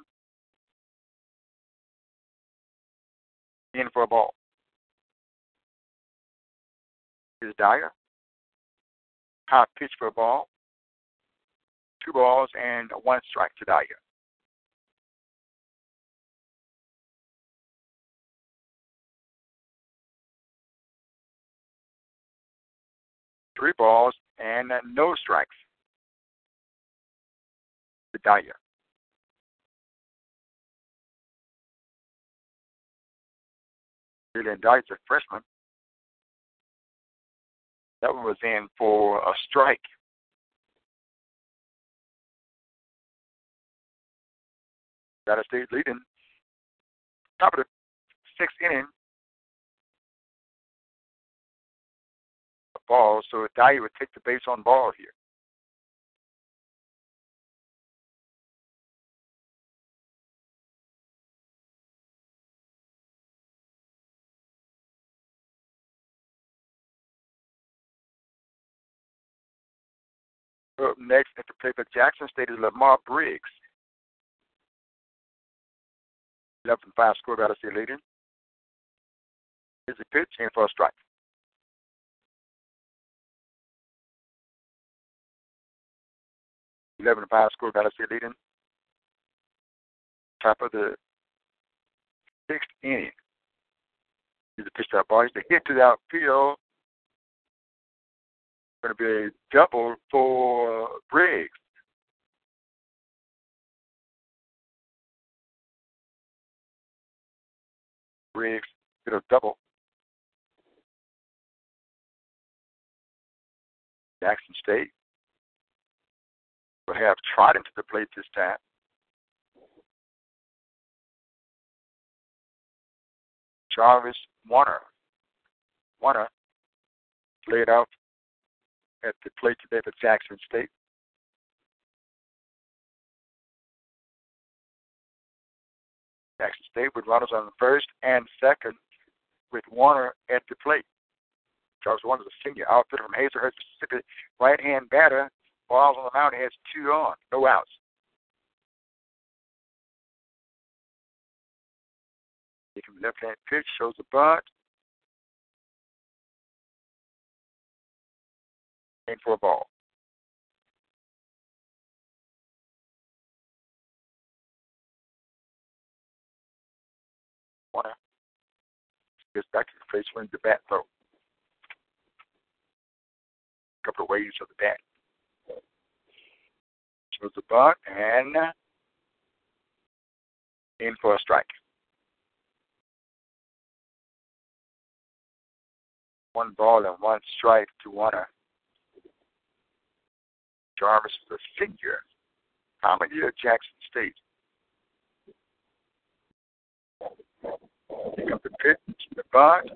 In for a ball. Here's Dyer. High pitch for a ball. Two balls and one strike to Dyer. Three balls and no strikes to Dyer. Dyer's a freshman. That one was in for a strike. Valley State leading. Top of the sixth inning. A ball, so Dyer would take the base on ball here. Up next at the play for Jackson State is Lamar Briggs. eleven to five score, Valley State leading. Here's the pitch, and for a strike. eleven to five score, Valley State leading. Top of the sixth inning. Here's the pitch to that ball. Here's the hit to the outfield. Going to be a double for Briggs. Riggs hit a double. Jackson State will have Trotton to the plate this time. Jarvis Warner. Warner played out at the plate today for Jackson State. Jackson State with runners on the first and second with Warner at the plate. Jarvis Warner is a senior outfielder from Hazelhurst, Mississippi. Right-hand batter, balls on the mound, has two on, no outs. He comes left-hand pitch, shows the bunt. And for a ball. One out. Gets back to the place where the bat throw. A couple of waves of the bat. Shows the bunt and in for a strike. One ball and one strike to Warner. Jarvis is a senior, common year at Jackson State. Pick up the pitch, the bunt,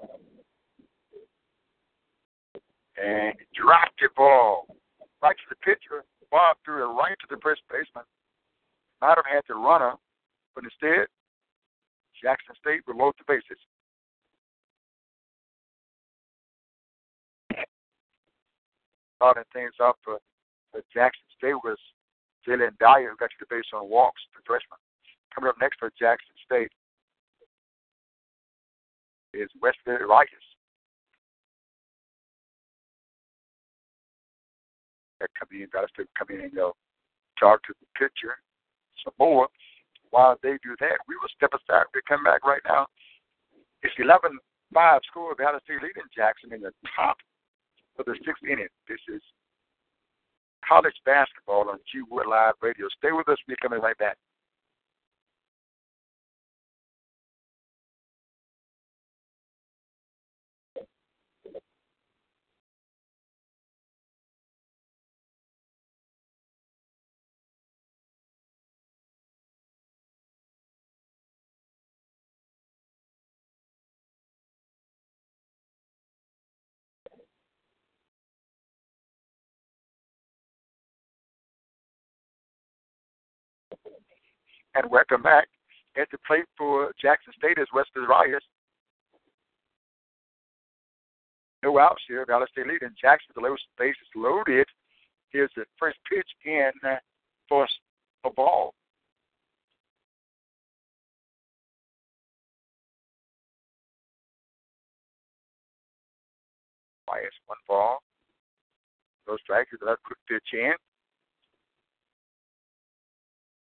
and dropped the ball right to the pitcher. Ball threw it right to the first baseman. Might have had the runner, but instead, Jackson State will load the bases. Starting things up for uh, Jackson State was Jalen Dyer, who got to the base on walks, the freshman. Coming up next for Jackson State is Wesley Rice. That coming in, got us to come in and go talk to the pitcher some more. While they do that, we will step aside. We come back right now. It's eleven five score, Valley State leading Jackson in the top for the sixth inning. This is college basketball on G Word Live Radio. Stay with us. We're coming right back. And welcome back. At the plate for Jackson State is Wesley Rice. No outs here. Valley State leading. Jackson, the lowest base is loaded. Here's the first pitch in for a ball. Rice, one ball. No strike. Here's another quick pitch in.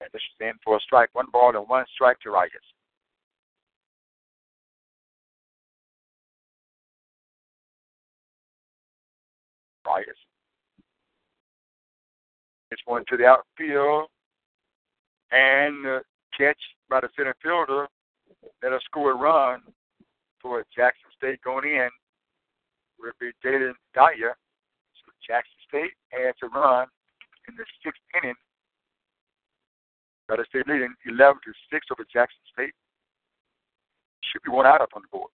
And this is in for a strike, one ball and one strike to Rice. Rice. It's going to the outfield and uh, catch by the center fielder. That'll score a run for Jackson State going in. Will be Jalen Dyer. So Jackson State adds a run in the sixth inning. Valley State leading eleven to six over Jackson State. Should be one out up on the board.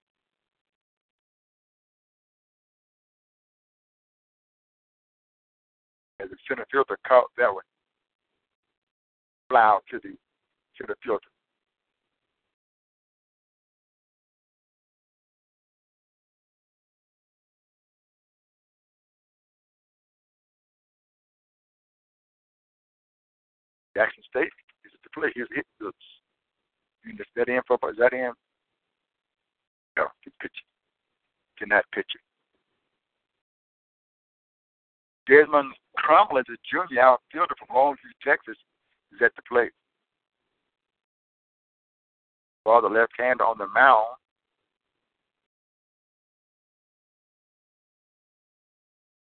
As the center fielder caught that one, fly out to the center fielder. Jackson State. Play his hit goods. Is that in for is that in? No, he's pitching. Cannot pitch it. Desmond Crumlin, a junior outfielder from Longview, Texas, is at the plate. Ball the left hand on the mound.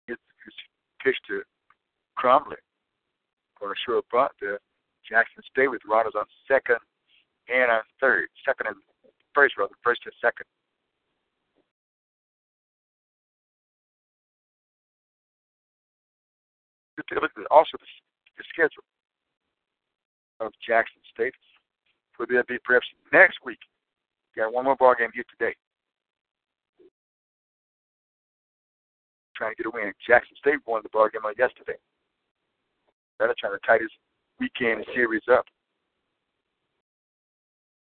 It's pitched to Crumlin. For a sure bunt there. Jackson State with runners on second and on third. Second and first, brother, first and second. You take a look at also the, the schedule of Jackson State. Would that be perhaps next week? You got one more ball game here today. Trying to get a win. Jackson State won the ball game on yesterday. They're trying to tie this weekend series up.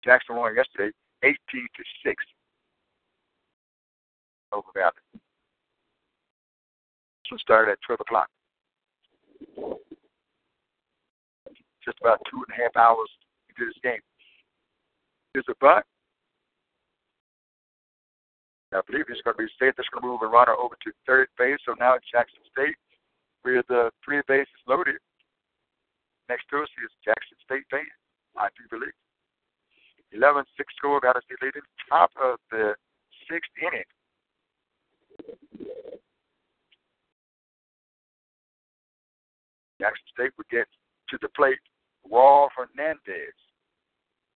Jackson won yesterday, eighteen to six over Valley. This will start at twelve o'clock. Just about two and a half hours into this game. Here's a buck. I believe it's going to be State that's going to move a runner over to third base. So now Jackson State, where the three bases loaded. Next Thursday is Jackson State Bay, I do believe. eleven six score, Valley State leading top of the sixth inning. Jackson State would get to the plate. Raul Hernandez,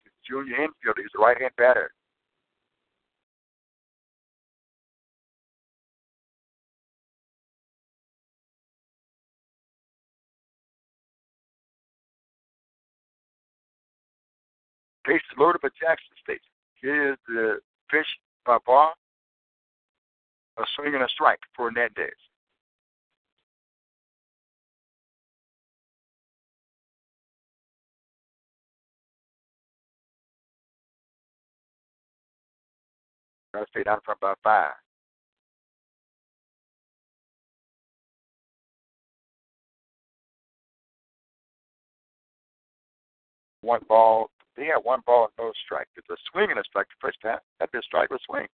the junior infielder, he's a right-hand batter. Base is loaded by Jackson State. Here's the pitch by Barr. A swing and a strike for Hernandez. Valley State out in front by five. One ball. They had one ball and no strike. It's a swing and a strike the first time. That'd be a strike with a swing.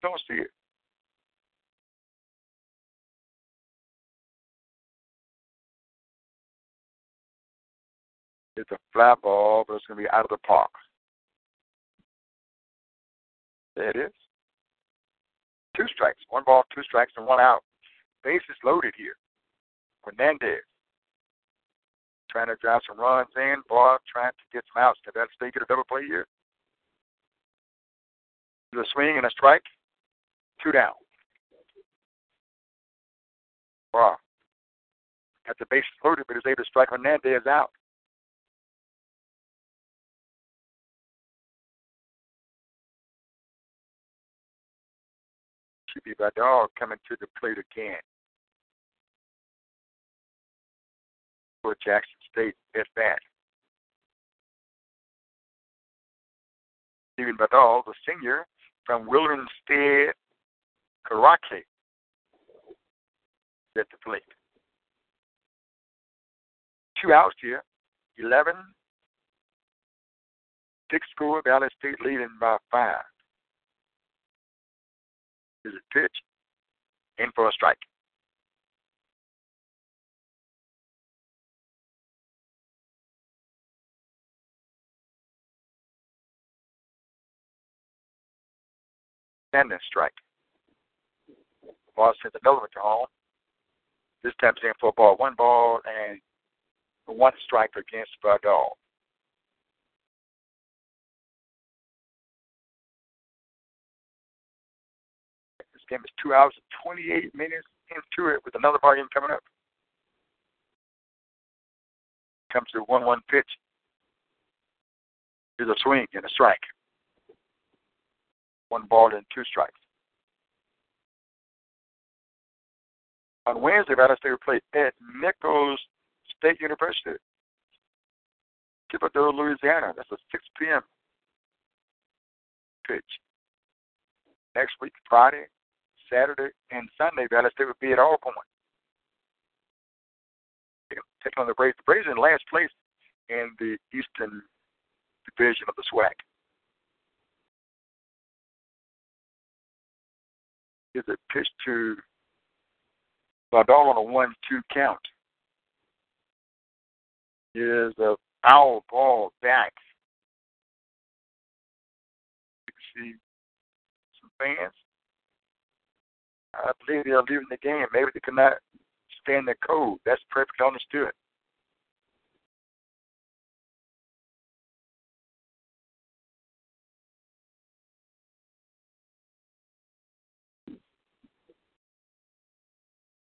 Don't see it. It's a fly ball, but it's going to be out of the park. There it is. Two strikes. One ball, two strikes, and one out. Base is loaded here. Hernandez trying to drive some runs in. Ball trying to get some outs. Can Valley State get a double play here? The swing and a strike. Two down. Ball got the base loaded, but is able to strike Hernandez out. Should be Vidal coming to the plate again for Jackson State at bat. Steven Vidal, the senior from Willemstad, Karate, at the plate. Two outs here, eleven, six score, Valley State leading by five. Is a pitch, in for a strike. And a strike. Ball sends another one to home. This time it's in for a ball. One ball and one strike against Vidal. Game is two hours and twenty-eight minutes into it with another ball game coming up. Comes to one-one pitch. Here's a swing and a strike. One ball and two strikes. On Wednesday, Valley State will play at Nichols State University, Thibodaux, Louisiana. That's a six p.m. pitch. Next week, Friday, Saturday, and Sunday, Valley State would be at Alcorn. Taking on the Braves. The Braves in last place in the Eastern Division of the SWAC. Here's a pitch to Vidal on a one two count. Here's a foul ball back. You can see fans. I believe they're leaving the game. Maybe they could not stand the code. That's perfectly understood.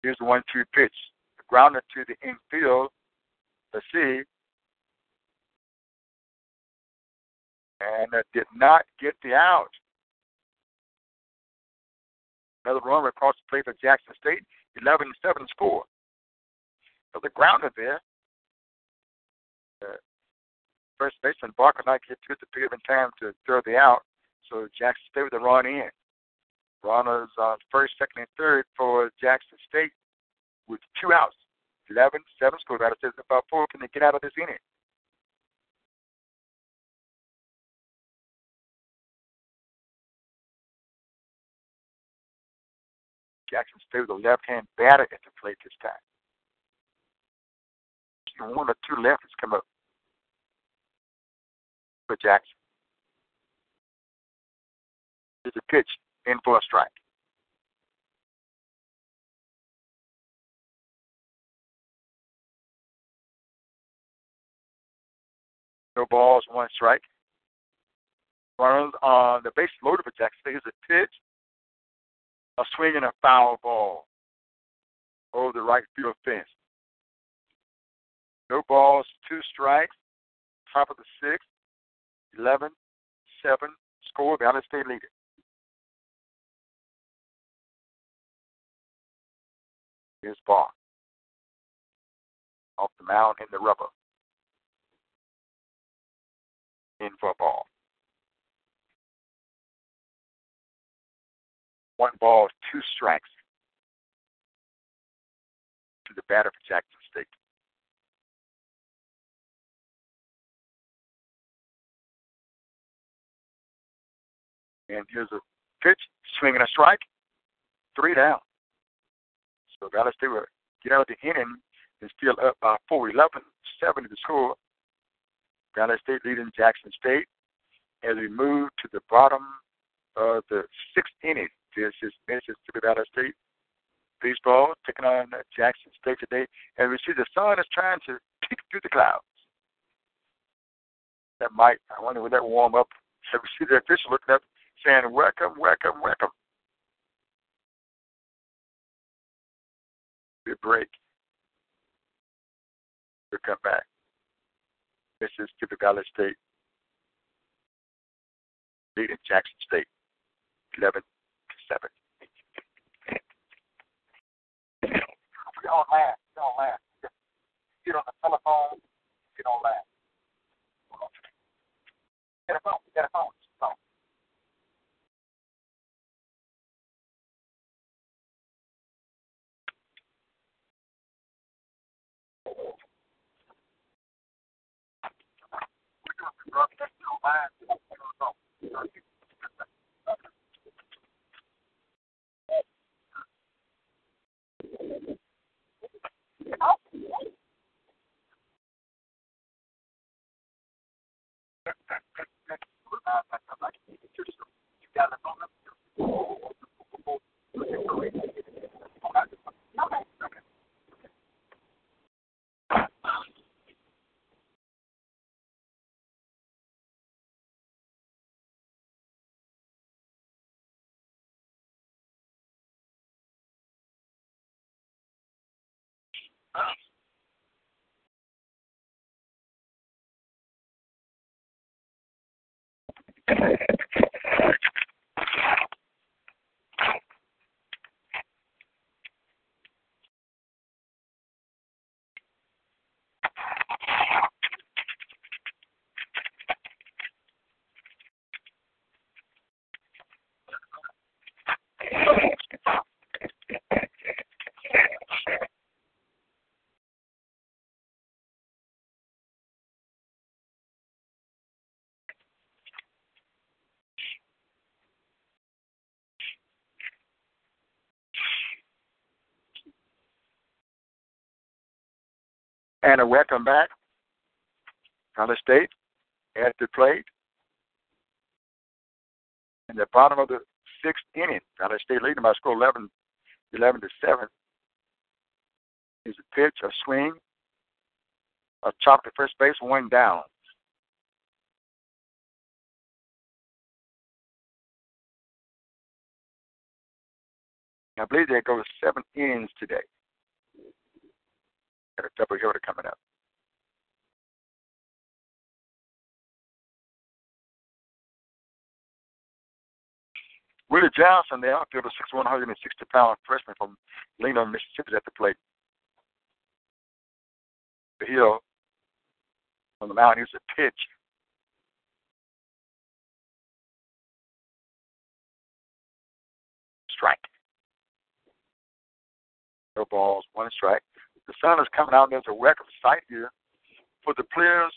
Here's the one two pitch. Grounded to the infield. Let's see. And that did not get the out. Another runner across the plate for Jackson State. eleven seven score. So the grounder there. Uh, first baseman Barker not get to the field in time to throw the out. So Jackson State with the run in. Runners on first, second, and third for Jackson State with two outs. eleven seven score. That says about four. Can they get out of this inning? Jackson State with a left-hand batter at the plate this time. One or two left has come up for Jackson. It's a pitch in for a strike. No balls, one strike. Runners on the base loaded for Jackson State. Here's a pitch. A swing and a foul ball over the right field fence. No balls, two strikes. Top of the sixth, eleven seven score. Valley State leader. Here's Barr. Off the mound in the rubber. In for a ball. One ball, two strikes to the batter for Jackson State. And here's a pitch, swing and a strike, three down. So Valley State will get out of the inning and still up by four, eleven seven to the score. Valley State leading Jackson State as we move to the bottom of the sixth inning. This is Mississippi Valley State baseball taking on Jackson State today. And we see the sun is trying to peek through the clouds. That might, I wonder, will that warm up? So we see the official looking up saying, welcome, welcome, welcome. Good break. We'll come back. Mississippi Valley State leading Jackson State eleven seven. We don't laugh. We don't laugh. Get on the telephone. We don't laugh. Get a phone. Get a phone. phone. We don't laugh. And a welcome back. Valley State at the plate. In the bottom of the sixth inning, Valley State leading by score eleven, eleven to seven. Is a pitch, a swing, a chop to first base, one down. I believe there goes seven innings today. got a double header coming up. Willie Johnson, the outfielder, six one, one sixty pound freshman from Leland, Mississippi, at the plate. The hill on the mound, here's a pitch. Strike. No balls, one strike. The sun is coming out. There's a record sight here for the players,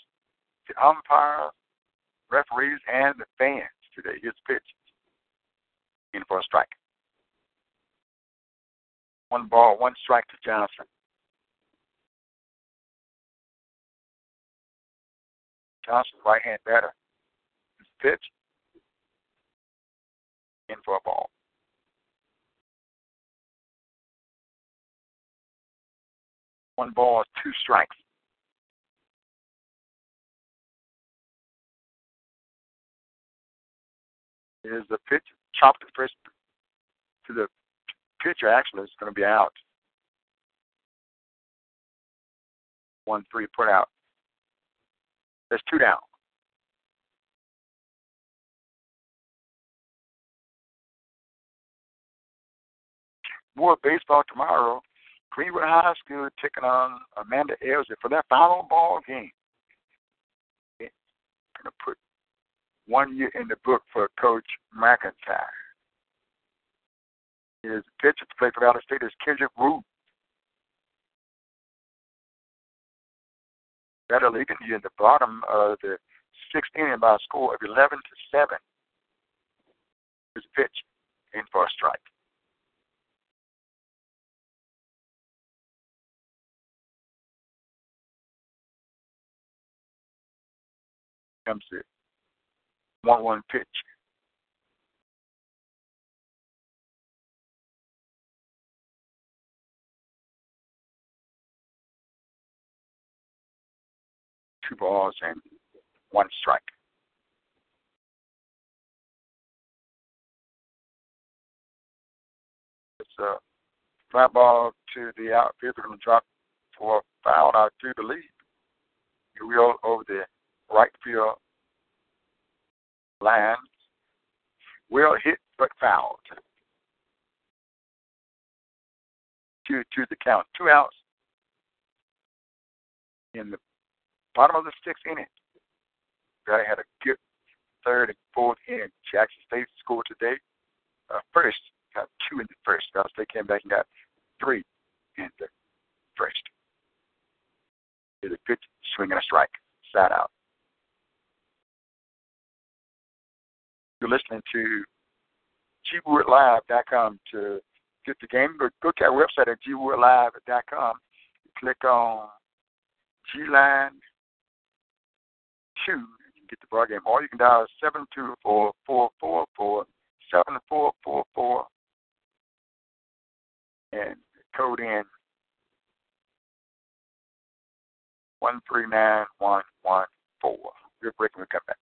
the umpires, referees, and the fans today. Here's the pitch. In for a strike. One ball, one strike to Johnson. Johnson, right hand batter. His pitch. In for a ball. One ball, two strikes. Here's the pitch. Chopped the first to the pitcher, actually, it's going to be out. one three put out. There's two down. More baseball tomorrow. Greenwood High School taking on Amanda Elsie for their final ball game. Going to put one year in the book for Coach McIntyre. His pitcher to play for Florida State is Kendrick Root. Better leading you in the bottom of the sixth inning by a score of eleven to seven. His pitch in for a strike. Comes it. one one pitch. Two balls and one strike. It's a fly ball to the outfield. They're going to drop for a foul. I do believe it will over the right field line. Well hit, but fouled. Two to the count. Two outs in the bottom of the sixth inning. Valley had a good third and fourth inning. Jackson State scored today. Uh, first, got two in the first. Valley State came back and got three in the first. Did a pitch, swing and a strike. Side out. You're listening to G Word Live dot com. To get the game, go, go to our website at G Word Live dot com. Click on G-Line two, and you can get the ball game. Or you can dial seven two four, four four four, seven four four four and code in one three nine one one four. We're breaking, we'll come back.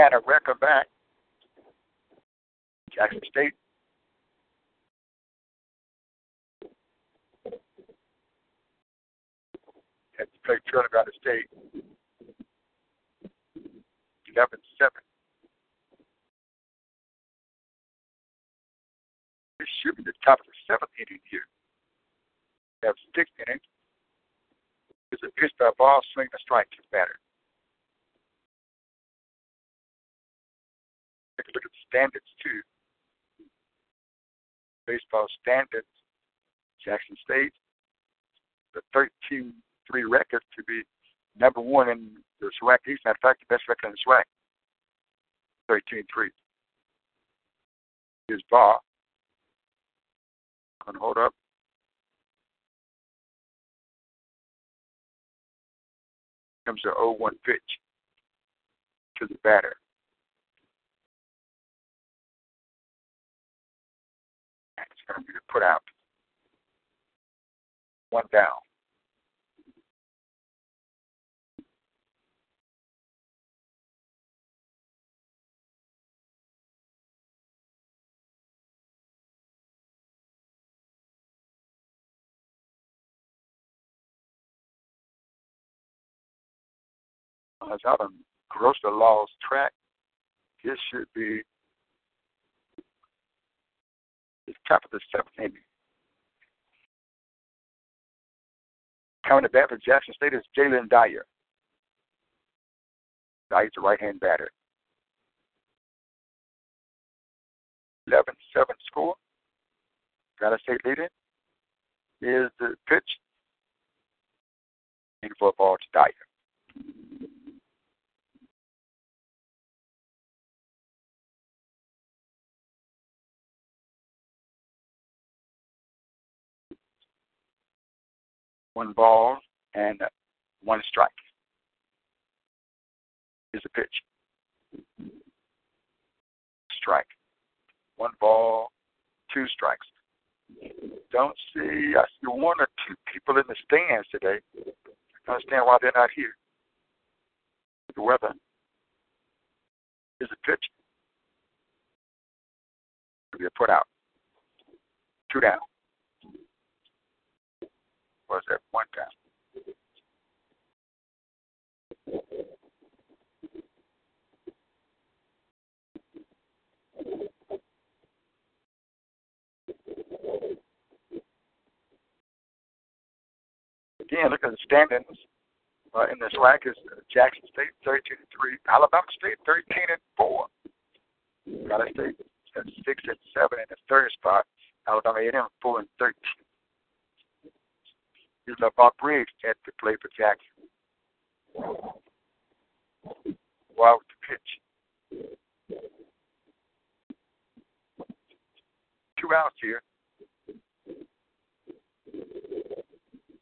had a record back. Jackson State. Had to play Trinidad State. eleven seven. This should be the top of the seventh inning here. They have six innings. It's a pitch by ball, swing, and strike to the batter. Take a look at the standards, too. Baseball standards. Jackson State, the thirteen three record to be number one in the SWAC East. Matter of fact, the best record in the SWAC, thirteen three. Here's Barr. Going to hold up. Comes the oh one pitch to the batter. That's going to be put out. One down. As I done grossed the law's track, this should be the top of the seventh inning. Coming to bat for Jackson State is Jalen Dyer. Dyer's a right-hand batter. eleven seven score. Florida State leading. Here's the pitch. Need for a ball to Dyer. One ball and one strike. Here's the pitch. Strike. One ball, two strikes. Don't see, I see one or two people in the stands today. I don't understand why they're not here. The weather. Here's the pitch. It'll be put out. Two down. Was at one time. Again, look at the standings uh, in the SWAC is Jackson State thirteen and three, Alabama State thirteen and four, Florida State at six and seven in the third spot, Alabama A and M four and thirteen. Here's LaVar Briggs at the play for Jackson. Wow, the pitch. Two outs here. As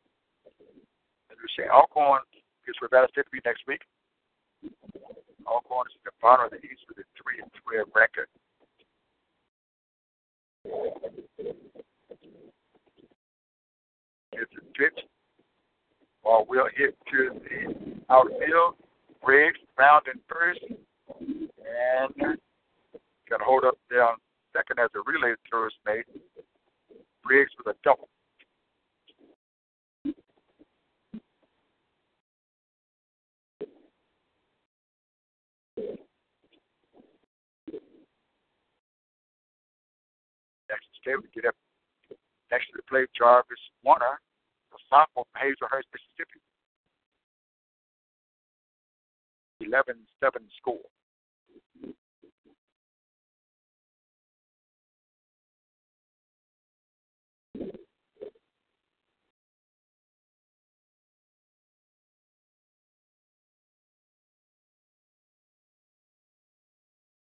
we say, Alcorn is where Valley State to be next week. Alcorn is in the bottom of the East with a three and three record. It's a pitch. Ball will hit to the outfield. Briggs rounding first. And can hold up down second as the relay throw is made. Briggs with a double. Next day we get up. Next to the plate, Jarvis Warner, the sophomore from Hazelhurst, Mississippi. eleven seven score.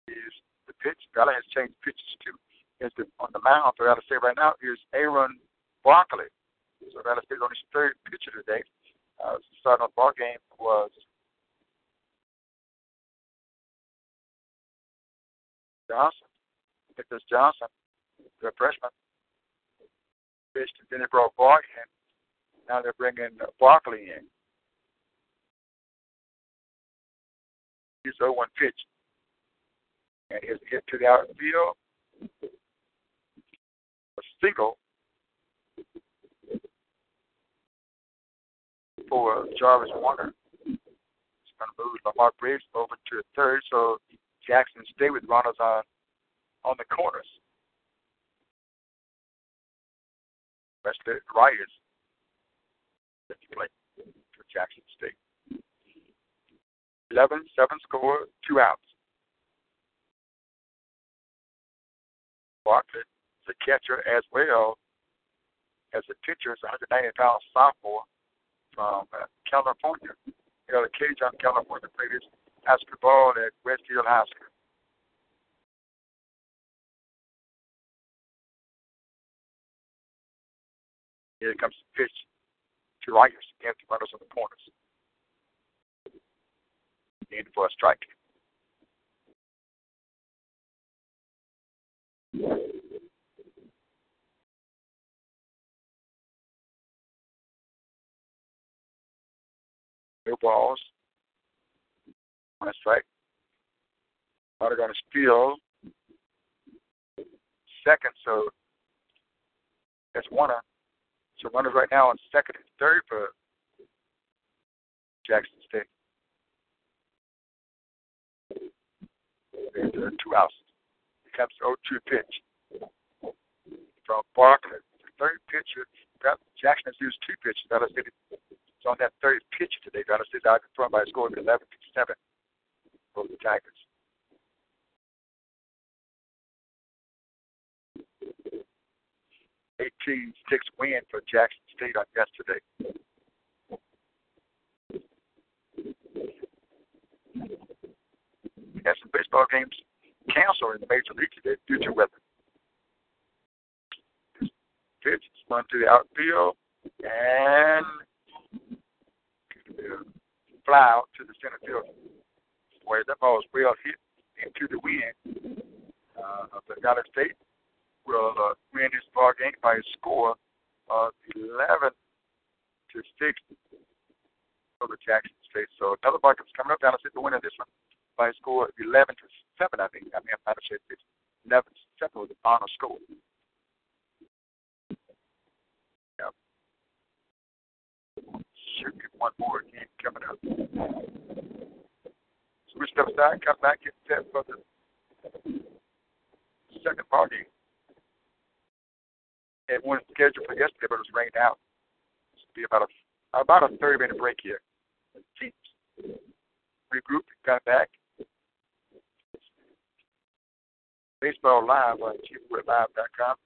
Is the pitch. Valley has changed pitches too. Is the, on the mound for Valley State right now is Aaron Barkley. So Valley State's on his third pitcher today. Uh, starting on the ball game was Johnson, Nichols Johnson, the freshman. Pitched, then they brought Barkley in. Now they're bringing Barkley in. He's oh one pitch. and his hit to the outfield, a single for Jarvis Warner. It's going to move Lamar Briggs over to third, so Jackson State with runners on on the corners. That's the Riders that you play for Jackson State. eleven seven score, two outs. Bartlett, the catcher as well as the pitcher, is a one hundred ninety pound sophomore from uh, California. You know, the cage on California played his basketball at Westfield High School. Here comes the pitch to Riders, empty runners on the corners. Need for a strike. No balls. One strike. They're going to steal second, so that's one. So runners right now on second and third for Jackson State. There's uh, two outs. It comes oh two pitch from Barkley. The third pitcher, Jackson has used two pitches. Dallas City is on that third pitch today. Dallas City out in front by a score of eleven to seven for the Tigers. eighteen six win for Jackson State on yesterday. We had some baseball games canceled in the Major League today due to weather. This pitch is run to the outfield and fly out to the center field, where that ball is well hit into the wind uh, of the Dallas State. Will uh, win this ball game by a score of eleven to six over Jackson State. So another ball game's coming up. Dallas City the winner of this one by a score of eleven to seven. I think I mean I'm not sure if it's eleven to seven was the final score. Yep. Should get one more game coming up. So we step aside, come back, get set for the second ball game. It wasn't scheduled for yesterday, but it was rained out. This will be about a about a thirty minute break here. Teams regrouped, got back. Baseball live on G Word Live dot com.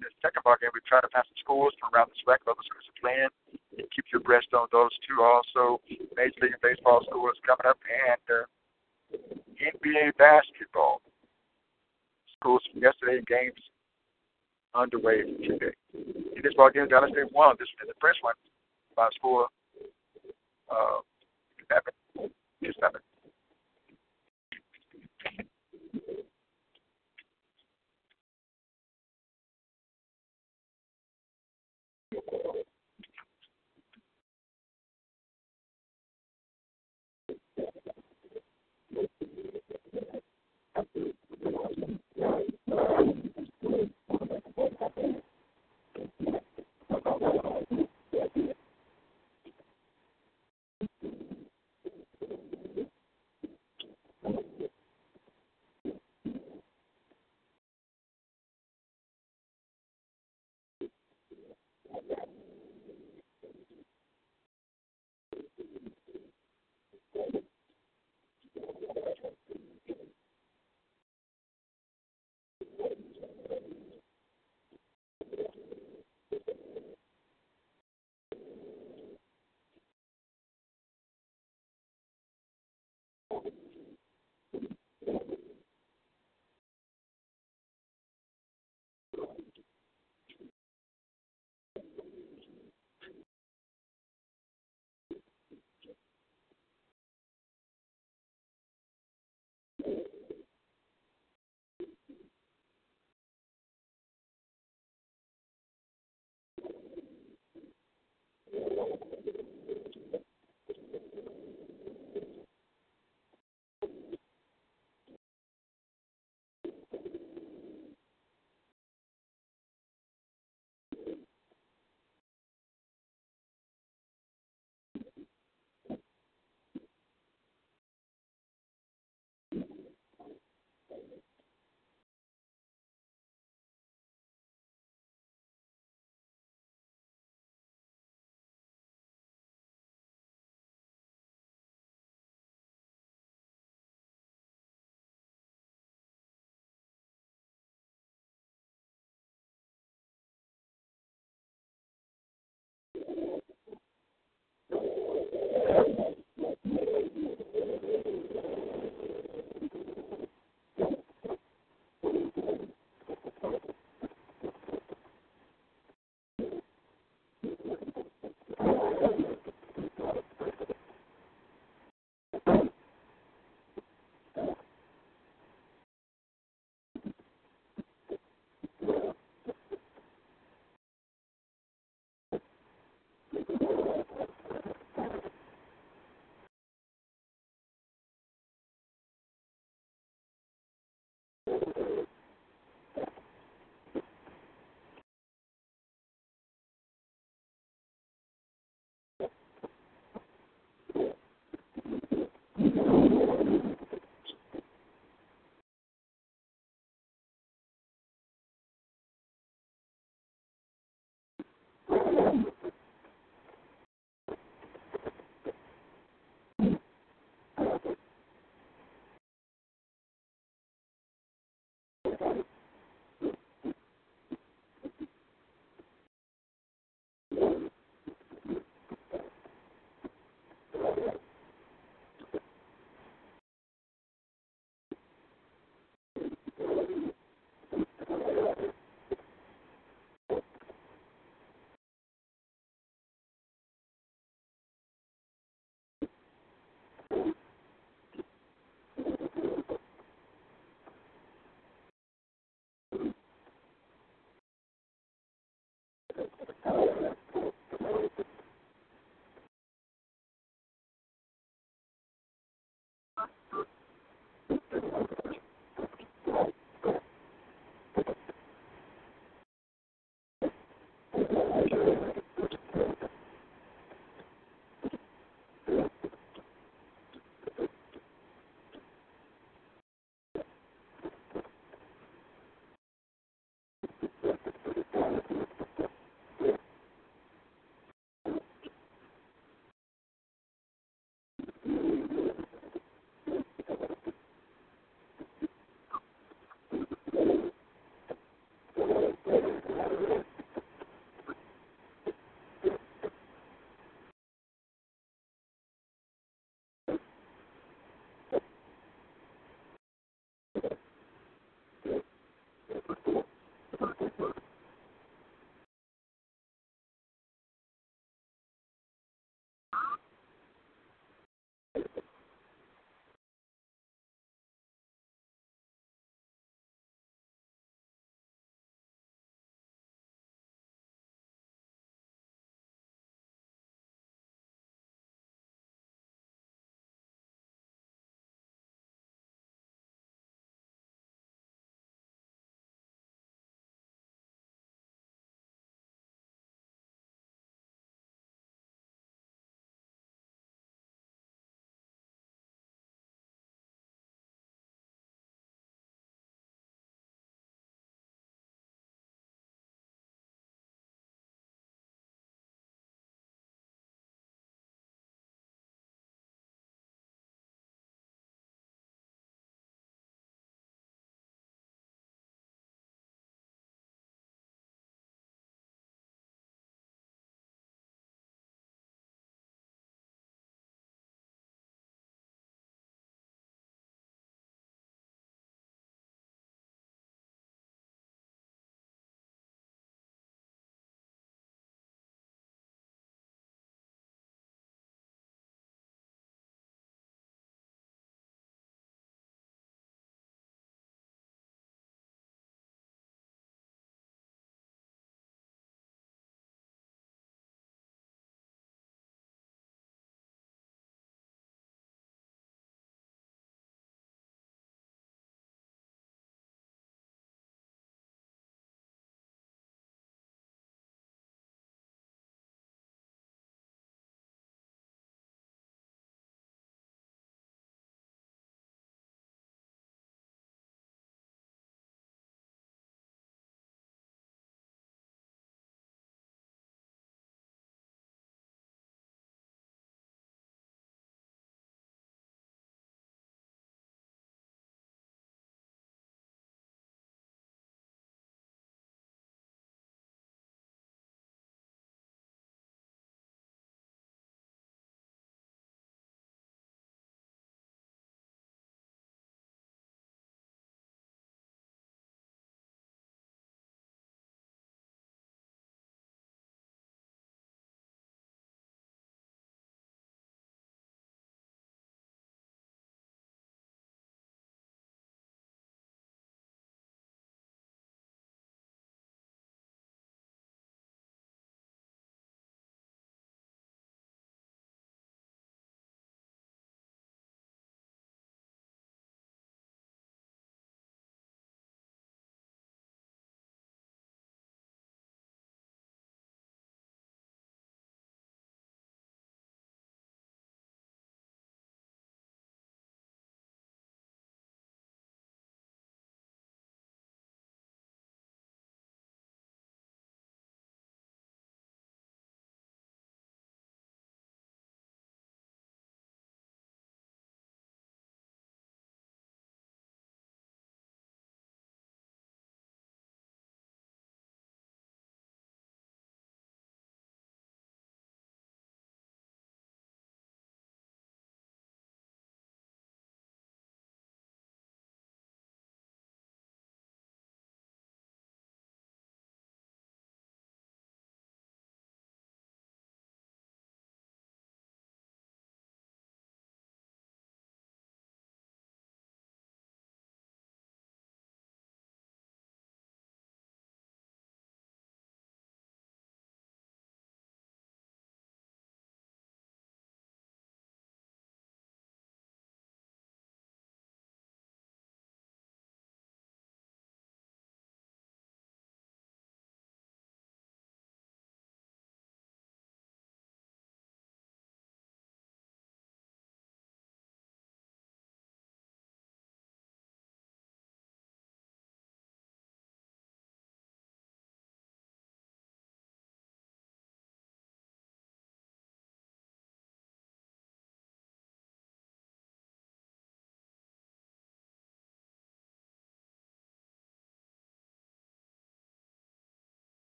In the second ball game, we try to pass the scores from around the SWAC. Other schools are playing. And keep your breast on those two. Also, Major League Baseball scores coming up, and uh, N B A basketball scores from yesterday and games underway today. In this ball game, Dallas State won this in the first one by a score of seven to seven.